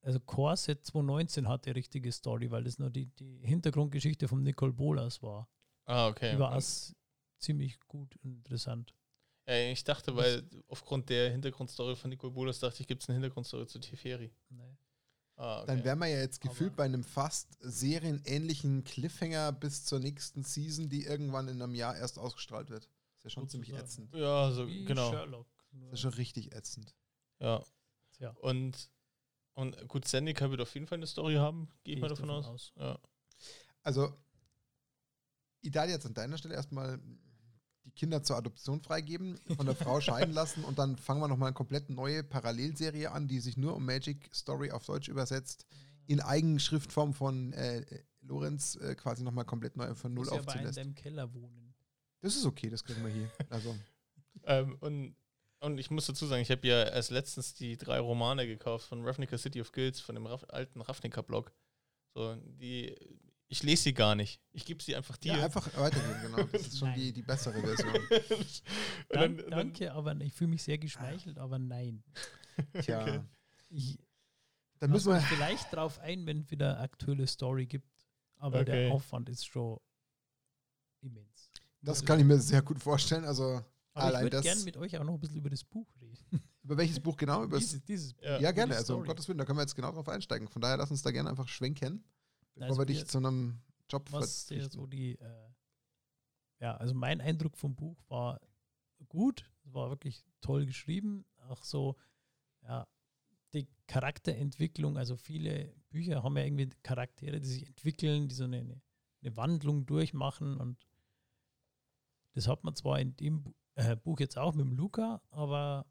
Also Corset zwanzig neunzehn hat die richtige Story, weil das nur die, die Hintergrundgeschichte von Nicole Bolas war. Ah, okay. Die war okay. ziemlich gut und interessant. Ja, ich dachte, weil das aufgrund der Hintergrundstory von Nicole Bolas dachte ich, gibt es eine Hintergrundstory zu Teferi. Nee. Ah, okay. Dann wären wir ja jetzt gefühlt aber bei einem fast serienähnlichen Cliffhanger bis zur nächsten Season, die irgendwann in einem Jahr erst ausgestrahlt wird. Ist ja schon ziemlich so ätzend. Ja, so wie genau. Sherlock. Das ist ja schon richtig ätzend. Ja. Tja. Und, und gut, Zendika wird auf jeden Fall eine Story haben, gehe ich mal davon, davon aus. aus. Ja. Also, Idalia jetzt an deiner Stelle erstmal die Kinder zur Adoption freigeben, von der Frau scheiden lassen und dann fangen wir nochmal eine komplett neue Parallelserie an, die sich nur um Magic Story auf Deutsch übersetzt, in Eigenschriftform von äh, Lorenz äh, quasi nochmal komplett neu von Null aufziehen lässt. Muss ja bei einem im Keller wohnen. Das ist okay, das kriegen wir hier. Also. ähm, und, und ich muss dazu sagen, ich habe ja erst letztens die drei Romane gekauft von Ravnica City of Guilds, von dem Raff, alten Ravnica-Blog. So, die... Ich lese sie gar nicht. Ich gebe sie einfach dir. Ja, einfach weitergehen, genau. Das ist schon die, die bessere Version. dann, dann, danke, aber ich fühle mich sehr geschmeichelt, aber nein. Tja. Okay. Ich, dann müssen wir vielleicht drauf ein, wenn es wieder eine aktuelle Story gibt. Aber okay. Der Aufwand ist schon immens. Das also, kann ich mir sehr gut vorstellen. Also aber allein ich würde gerne mit euch auch noch ein bisschen über das Buch reden. Über welches Buch genau? Über dieses, dieses Buch. Ja, ja gerne. Also um Gottes Willen, da können wir jetzt genau drauf einsteigen. Von daher lass uns da gerne einfach schwenken. Bevor also wir dich zu einem Job verpflichten. So die, äh, ja, also mein Eindruck vom Buch war gut, es war wirklich toll geschrieben, auch so ja, die Charakterentwicklung, also viele Bücher haben ja irgendwie Charaktere, die sich entwickeln, die so eine, eine Wandlung durchmachen und das hat man zwar in dem äh, Buch jetzt auch mit dem Luca, aber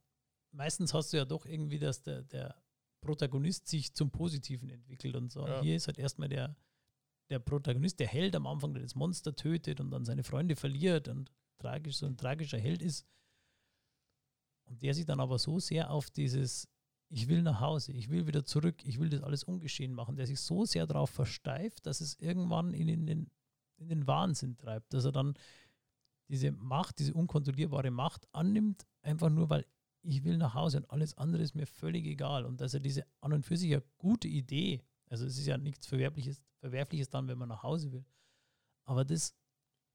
meistens hast du ja doch irgendwie, dass der, der Protagonist sich zum Positiven entwickelt und so. Ja. Hier ist halt erstmal der, der Protagonist, der Held am Anfang, der das Monster tötet und dann seine Freunde verliert und tragisch, so ein tragischer Held ist. Und der sich dann aber so sehr auf dieses, ich will nach Hause, ich will wieder zurück, ich will das alles ungeschehen machen, der sich so sehr darauf versteift, dass es irgendwann ihn in den, in den Wahnsinn treibt, dass er dann diese Macht, diese unkontrollierbare Macht annimmt, einfach nur, weil ich will nach Hause und alles andere ist mir völlig egal. Und dass er diese an und für sich ja gute Idee, also es ist ja nichts Verwerfliches, Verwerfliches dann, wenn man nach Hause will, aber das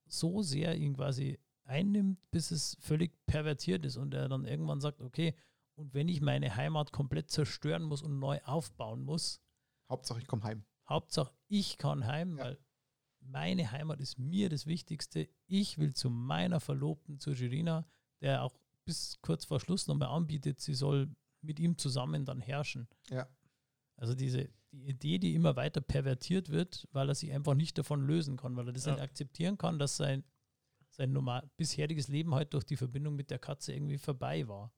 so sehr ihn quasi einnimmt, bis es völlig pervertiert ist und er dann irgendwann sagt, okay, und wenn ich meine Heimat komplett zerstören muss und neu aufbauen muss. Hauptsache ich komme heim. Hauptsache ich kann heim, ja. Weil meine Heimat ist mir das Wichtigste. Ich will zu meiner Verlobten, zu Jirina, der auch bis kurz vor Schluss nochmal anbietet, sie soll mit ihm zusammen dann herrschen. Ja. Also diese die Idee, die immer weiter pervertiert wird, weil er sich einfach nicht davon lösen kann, weil er das ja. nicht akzeptieren kann, dass sein, sein normal, bisheriges Leben halt durch die Verbindung mit der Katze irgendwie vorbei war.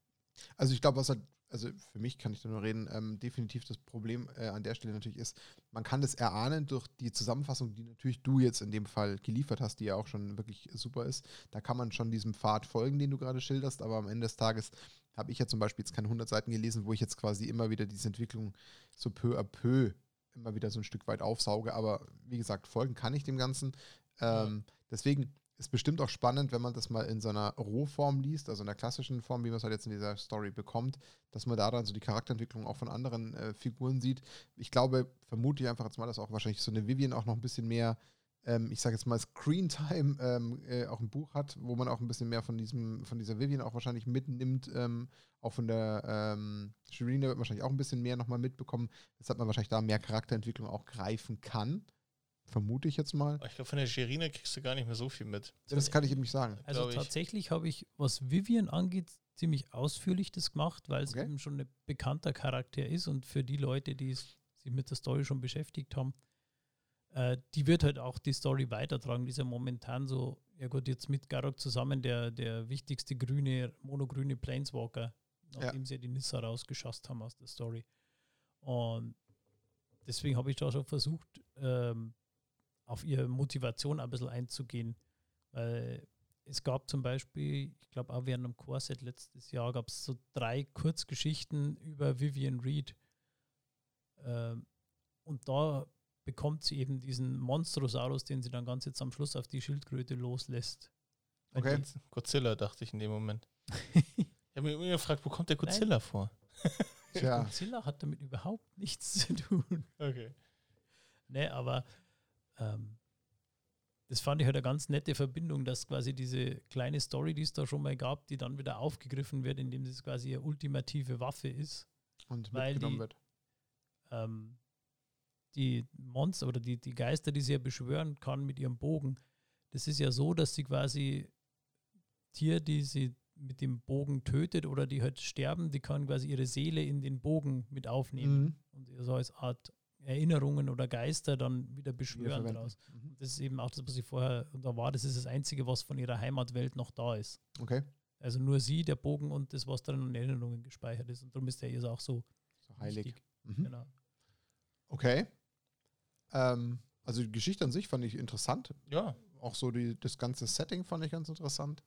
Also ich glaube, was halt, also für mich kann ich da nur reden, ähm, definitiv das Problem äh, an der Stelle natürlich ist, man kann das erahnen durch die Zusammenfassung, die natürlich du jetzt in dem Fall geliefert hast, die ja auch schon wirklich super ist. Da kann man schon diesem Pfad folgen, den du gerade schilderst, aber am Ende des Tages habe ich ja zum Beispiel jetzt keine hundert Seiten gelesen, wo ich jetzt quasi immer wieder diese Entwicklung so peu à peu immer wieder so ein Stück weit aufsauge, aber wie gesagt, folgen kann ich dem Ganzen. Ähm, deswegen Ist bestimmt auch spannend, wenn man das mal in so einer Rohform liest, also in der klassischen Form, wie man es halt jetzt in dieser Story bekommt, dass man da dann so die Charakterentwicklung auch von anderen äh, Figuren sieht. Ich glaube, vermute ich einfach jetzt mal, dass auch wahrscheinlich so eine Vivian auch noch ein bisschen mehr, ähm, ich sage jetzt mal Screentime ähm, äh, auch im Buch hat, wo man auch ein bisschen mehr von diesem, von dieser Vivian auch wahrscheinlich mitnimmt. Ähm, auch von der ähm, Shirina wird wahrscheinlich auch ein bisschen mehr nochmal mitbekommen, weshalb man wahrscheinlich da mehr Charakterentwicklung auch greifen kann. Vermute ich jetzt mal. Ich glaube, von der Scherine kriegst du gar nicht mehr so viel mit. Ja, das kann ich eben nicht sagen. Also tatsächlich habe ich, was Vivian angeht, ziemlich ausführlich das gemacht, weil es okay. eben schon ein bekannter Charakter ist und für die Leute, die es, sich mit der Story schon beschäftigt haben, äh, die wird halt auch die Story weitertragen. Die ist ja momentan so, ja gut, jetzt mit Garrok zusammen der, der wichtigste grüne, monogrüne Planeswalker, nachdem ja. sie ja die Nissa rausgeschasst haben aus der Story. Und deswegen habe ich da schon versucht, ähm, auf ihre Motivation ein bisschen einzugehen. Weil es gab zum Beispiel, ich glaube auch während dem Core-Set letztes Jahr, gab es so drei Kurzgeschichten über Vivian Reed. Ähm, und da bekommt sie eben diesen Monstrosaurus, den sie dann ganz jetzt am Schluss auf die Schildkröte loslässt. Okay. Godzilla, dachte ich in dem Moment. Ich habe mich immer gefragt, wo kommt der Godzilla Nein. vor? Tja. Godzilla hat damit überhaupt nichts zu tun. Okay. Nee, aber das fand ich halt eine ganz nette Verbindung, dass quasi diese kleine Story, die es da schon mal gab, die dann wieder aufgegriffen wird, indem es quasi eine ultimative Waffe ist. Und weil mitgenommen die, wird. Ähm, die Monster oder die, die Geister, die sie ja beschwören kann mit ihrem Bogen, das ist ja so, dass sie quasi Tiere, die sie mit dem Bogen tötet oder die halt sterben, die kann quasi ihre Seele in den Bogen mit aufnehmen. Mhm. Und so als Art Erinnerungen oder Geister dann wieder beschwören daraus. Mhm. Das ist eben auch das, was ich vorher da war, das ist das Einzige, was von ihrer Heimatwelt noch da ist. Okay. Also nur sie, der Bogen und das, was darin an Erinnerungen gespeichert ist. Und darum ist der jetzt auch so, so heilig. Mhm. Genau. Okay. Ähm, also die Geschichte an sich fand ich interessant. Ja. Auch so die, das ganze Setting fand ich ganz interessant.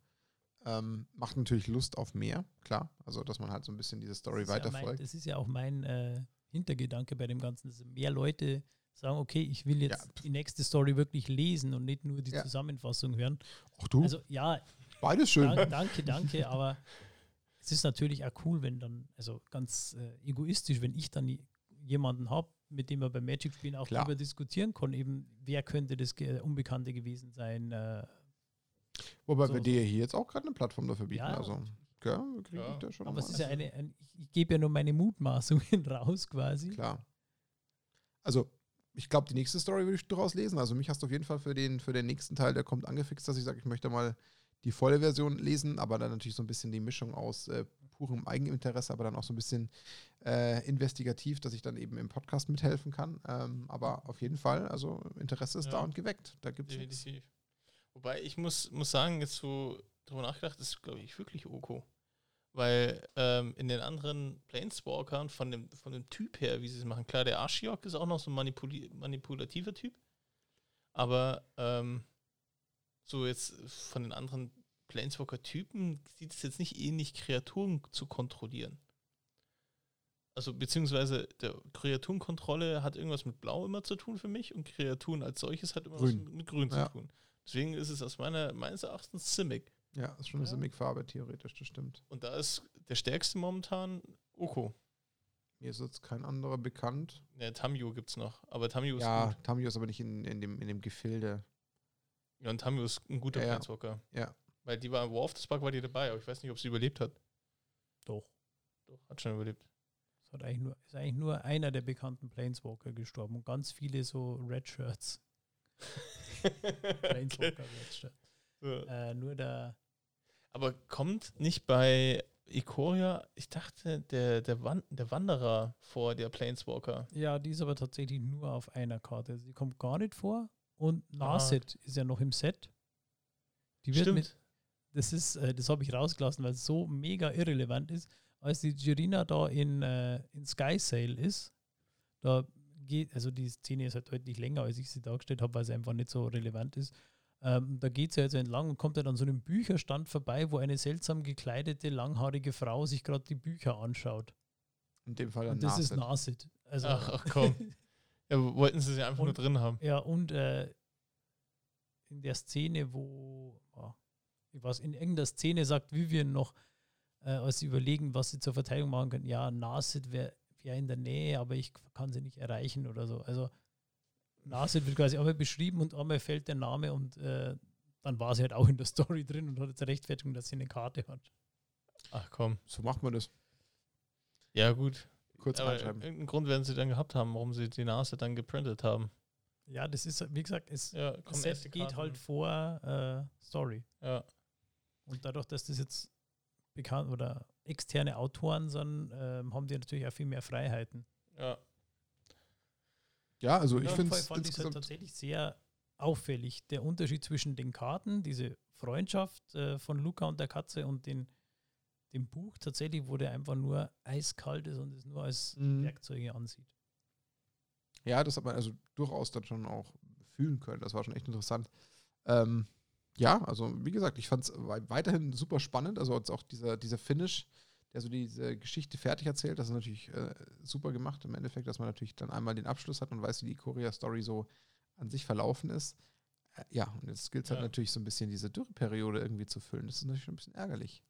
Ähm, macht natürlich Lust auf mehr, klar. Also, dass man halt so ein bisschen diese Story weiterfolgt. Ja, das ist ja auch mein äh, Hintergedanke bei dem Ganzen, dass mehr Leute sagen, okay, ich will jetzt ja. die nächste Story wirklich lesen und nicht nur die ja. Zusammenfassung hören. Ach du? Also ja, beides schön. Dank, danke, danke, aber es ist natürlich auch cool, wenn dann, also ganz äh, egoistisch, wenn ich dann jemanden habe, mit dem man beim Magic spielen auch Klar. darüber diskutieren kann, eben wer könnte das ge- Unbekannte gewesen sein. Äh, Wobei so, wir dir hier jetzt auch gerade eine Plattform dafür bieten, ja, also. Ja, ja. Da schon aber es ist ja eine, ein, ich gebe ja nur meine Mutmaßungen raus quasi. Klar. Also, ich glaube, die nächste Story würde ich daraus lesen. Also, mich hast du auf jeden Fall für den, für den nächsten Teil, der kommt, angefixt, dass ich sage, ich möchte mal die volle Version lesen, aber dann natürlich so ein bisschen die Mischung aus äh, purem Eigeninteresse, aber dann auch so ein bisschen äh, investigativ, dass ich dann eben im Podcast mithelfen kann. Ähm, aber auf jeden Fall, also Interesse ist ja. da und geweckt. Da gibt's definitiv. Nichts. Wobei, ich muss, muss sagen, jetzt so drüber nachgedacht, ist, glaube ich, wirklich Oko. Weil ähm, in den anderen Planeswalkern von dem, von dem Typ her, wie sie es machen, klar, der Ashiok ist auch noch so ein manipul- manipulativer Typ, aber ähm, so jetzt von den anderen Planeswalker-Typen sieht es jetzt nicht ähnlich, Kreaturen zu kontrollieren. Also beziehungsweise der Kreaturenkontrolle hat irgendwas mit Blau immer zu tun für mich und Kreaturen als solches hat immer Grün. was mit Grün ja. zu tun. Deswegen ist es aus meiner, meines Erachtens Simic. Ja, ist schon eine ja. Simic-Farbe theoretisch, das stimmt. Und da ist der stärkste momentan Oko. Mir ist jetzt kein anderer bekannt. Ja, Tamio gibt's noch, aber Tamio ist Ja, gut. Tamio ist aber nicht in, in, dem, in dem Gefilde. Ja, und Tamio ist ein guter Planeswalker. Ja, ja. Weil die war im War of the Spark war die dabei, aber ich weiß nicht, ob sie überlebt hat. Doch. Doch, hat schon überlebt. Es hat eigentlich nur, ist eigentlich nur einer der bekannten Planeswalker gestorben und ganz viele so Redshirts. Planeswalker Redshirt. Ja. Äh, nur der Aber kommt nicht bei Ikoria, ich dachte, der, der, Wan- der Wanderer vor, der Planeswalker. Ja, die ist aber tatsächlich nur auf einer Karte. Also die kommt gar nicht vor. Und Narset ah. ist ja noch im Set. Die wird Stimmt. Mit, das ist, äh, das habe ich rausgelassen, weil es so mega irrelevant ist. Als die Jirina da in, äh, in Sky Sail ist, da geht, also die Szene ist halt deutlich länger, als ich sie dargestellt habe, weil sie einfach nicht so relevant ist. Ähm, da geht sie ja also entlang und kommt dann an so einem Bücherstand vorbei, wo eine seltsam gekleidete, langhaarige Frau sich gerade die Bücher anschaut. In dem Fall und das Narset. Ist Narset. Also ach, ach komm. Ja, wollten sie sie einfach und, nur drin haben. Ja, und äh, in der Szene, wo, ich weiß, in irgendeiner Szene sagt Vivian noch, äh, als sie überlegen, was sie zur Verteidigung machen können, ja, Nasid wäre wär in der Nähe, aber ich kann sie nicht erreichen oder so. Also Nasid wird quasi einmal beschrieben und einmal fällt der Name und äh, dann war sie halt auch in der Story drin und hat jetzt eine Rechtfertigung, dass sie eine Karte hat. Ach komm, so macht man das. Ja gut, kurz reinschreiben. Irgendeinen Grund werden sie dann gehabt haben, warum sie die Nase dann geprintet haben. Ja, das ist, wie gesagt, es ja, Set geht halt vor äh, Story. Ja. Und dadurch, dass das jetzt bekannt oder externe Autoren sind, ähm, haben die natürlich auch viel mehr Freiheiten. Ja. Ja, also ich ja, finde es halt tatsächlich sehr auffällig, der Unterschied zwischen den Karten, diese Freundschaft äh, von Luca und der Katze und den dem Buch tatsächlich, wo der einfach nur eiskalt ist und es nur als mhm. Werkzeuge ansieht. Ja, das hat man also durchaus dann schon auch fühlen können. Das war schon echt interessant. Ähm, ja, also wie gesagt, ich fand es weiterhin super spannend. Also auch dieser, dieser Finish, der so diese Geschichte fertig erzählt, das ist natürlich äh, super gemacht. Im Endeffekt, dass man natürlich dann einmal den Abschluss hat und weiß, wie die Korea-Story so an sich verlaufen ist. Äh, ja, und jetzt gilt es ja. halt natürlich so ein bisschen diese Dürreperiode irgendwie zu füllen. Das ist natürlich schon ein bisschen ärgerlich.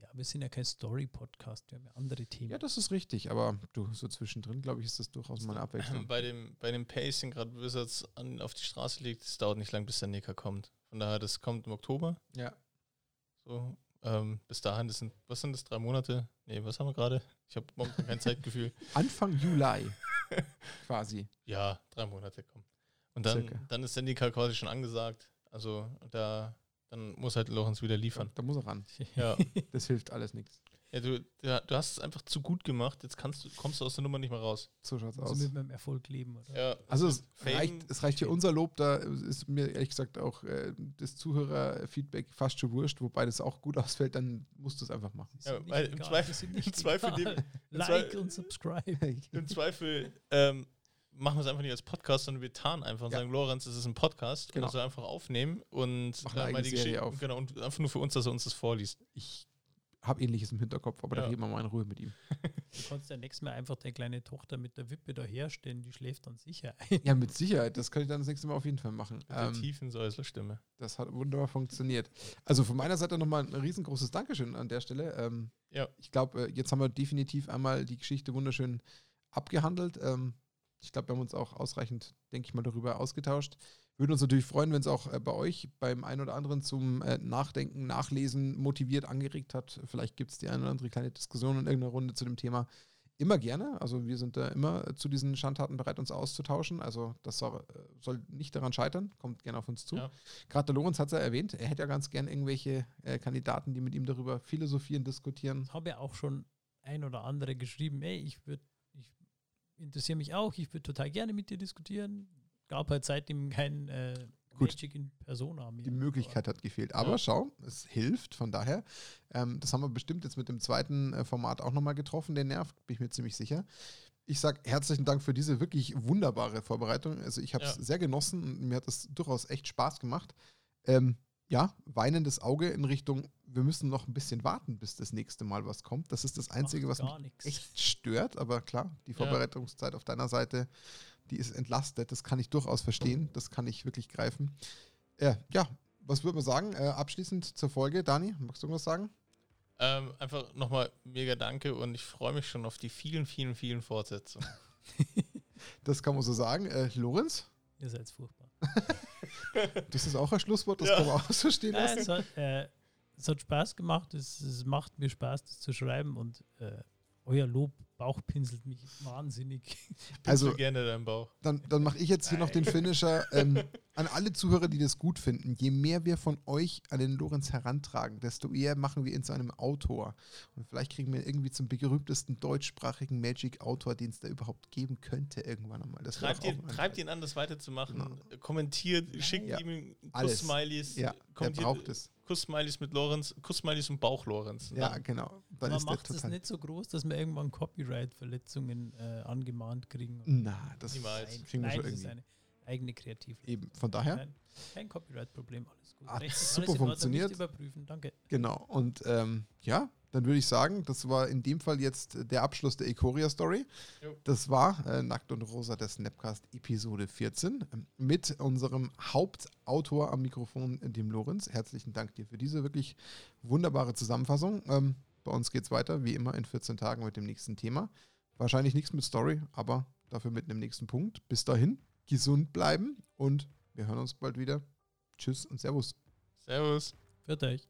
Ja, wir sind ja kein Story-Podcast, wir haben ja andere Themen. Ja, das ist richtig, aber du, so zwischendrin, glaube ich, ist das durchaus mal eine Abwechslung. Bei dem, bei dem Pacing, gerade bis es an, auf die Straße liegt, es dauert nicht lang, bis der Neckar kommt. Von daher, das kommt im Oktober. Ja. So, ähm, bis dahin, das sind, was sind das, drei Monate? Nee, was haben wir gerade? Ich habe momentan kein Zeitgefühl. Anfang Juli, quasi. Ja, drei Monate, komm. Und dann, dann ist der Neckar quasi schon angesagt. Also, da... Dann muss halt Lorenz wieder liefern. Da muss er ran. Ja. Das hilft alles nichts. Ja, du, ja, du hast es einfach zu gut gemacht, jetzt kannst du, kommst du aus der Nummer nicht mehr raus. So schaut's aus. Also mit meinem Erfolg leben, oder? Ja. Also es reicht, es reicht hier unser Lob, da ist mir ehrlich gesagt auch äh, das Zuhörerfeedback fast schon wurscht, wobei das auch gut ausfällt, dann musst du es einfach machen. Ja, weil im Zweifel, im Zweifel nehmen, like im und subscribe. Im Zweifel ähm, machen wir es einfach nicht als Podcast, sondern wir tarnen einfach und ja. sagen, Lorenz, es ist ein Podcast, genau. Und das wir einfach aufnehmen und äh, mal die Geschichte auf. Genau, und einfach nur für uns, dass er uns das vorliest. Ich habe Ähnliches im Hinterkopf, aber ja. da reden wir mal in Ruhe mit ihm. Du kannst ja nächstes Mal einfach deine kleine Tochter mit der Wippe daherstellen, die schläft dann sicher ein. Ja, mit Sicherheit, das kann ich dann das nächste Mal auf jeden Fall machen. Mit der ähm, tiefen Säuslerstimme. Das hat wunderbar funktioniert. Also von meiner Seite nochmal ein riesengroßes Dankeschön an der Stelle. Ähm, ja. Ich glaube, jetzt haben wir definitiv einmal die Geschichte wunderschön abgehandelt. Ähm, Ich glaube, wir haben uns auch ausreichend, denke ich mal, darüber ausgetauscht. Würden uns natürlich freuen, wenn es auch äh, bei euch beim einen oder anderen zum äh, Nachdenken, Nachlesen motiviert, angeregt hat. Vielleicht gibt es die eine oder andere kleine Diskussion in irgendeiner Runde zu dem Thema. Immer gerne. Also wir sind da immer zu diesen Schandtaten bereit, uns auszutauschen. Also das soll, soll nicht daran scheitern. Kommt gerne auf uns zu. Ja. Gerade der Lorenz hat es ja erwähnt. Er hätte ja ganz gern irgendwelche äh, Kandidaten, die mit ihm darüber philosophieren, diskutieren. Ich habe ja auch schon ein oder andere geschrieben, ey, ich würde interessiere mich auch, ich würde total gerne mit dir diskutieren. Gab halt seitdem kein äh, Magic in Persona mehr. Die Möglichkeit hat gefehlt. Aber ja. schau, es hilft, von daher. Ähm, das haben wir bestimmt jetzt mit dem zweiten äh, Format auch nochmal getroffen. Den Nerv, bin ich mir ziemlich sicher. Ich sage herzlichen Dank für diese wirklich wunderbare Vorbereitung. Also ich habe es ja. sehr genossen und mir hat es durchaus echt Spaß gemacht. Ähm, ja, weinendes Auge in Richtung, wir müssen noch ein bisschen warten, bis das nächste Mal was kommt. Das ist das Einzige, was mich echt stört. Aber klar, die Vorbereitungszeit auf deiner Seite, die ist entlastet. Das kann ich durchaus verstehen. Das kann ich wirklich greifen. Äh, ja, was würde man sagen? Äh, abschließend zur Folge. Dani, magst du irgendwas sagen? Ähm, einfach nochmal mega Danke und ich freue mich schon auf die vielen, vielen, vielen Fortsetzungen. Das kann man so sagen. Äh, Lorenz? Ihr seid furchtbar. Das ist auch ein Schlusswort, das ja. kann man auch so stehen lassen. Es hat, äh, es hat Spaß gemacht, es, es macht mir Spaß, das zu schreiben und äh, euer Lob bauchpinselt mich wahnsinnig. Also gerne deinen Bauch. Dann, dann mache ich jetzt hier Nein. noch den Finisher. Ähm, an alle Zuhörer, die das gut finden, je mehr wir von euch an den Lorenz herantragen, desto eher machen wir ihn zu einem Autor. Und vielleicht kriegen wir ihn irgendwie zum berühmtesten deutschsprachigen Magic-Autor, den es da überhaupt geben könnte irgendwann einmal. Das treibt ihn, treibt ihn an, das weiterzumachen. Genau. Kommentiert, schickt ja. ihm Kuss-Smileys. Ja, er braucht es. Kuss-Smileys mit Lorenz, Kuss-Smileys und Bauch-Lorenz. Ja, dann, genau. Dann man ist macht es nicht so groß, dass wir irgendwann Copyright-Verletzungen äh, angemahnt kriegen. Na, das, niemals. Nein, kriegen wir nein, schon das irgendwie. Ist eine. eigene Kreativleistung. Eben, von daher. Nein, kein Copyright-Problem, alles gut. Ah, super alles funktioniert. Nicht überprüfen, danke. Genau, und ähm, ja, dann würde ich sagen, das war in dem Fall jetzt der Abschluss der Ikoria-Story. Jo. Das war äh, Nackt und Rosa, der Snapcast Episode vierzehn mit unserem Hauptautor am Mikrofon, dem Lorenz. Herzlichen Dank dir für diese wirklich wunderbare Zusammenfassung. Ähm, bei uns geht's weiter, wie immer, in vierzehn Tagen mit dem nächsten Thema. Wahrscheinlich nichts mit Story, aber dafür mit einem nächsten Punkt. Bis dahin, gesund bleiben und wir hören uns bald wieder. Tschüss und Servus. Servus. Für dich.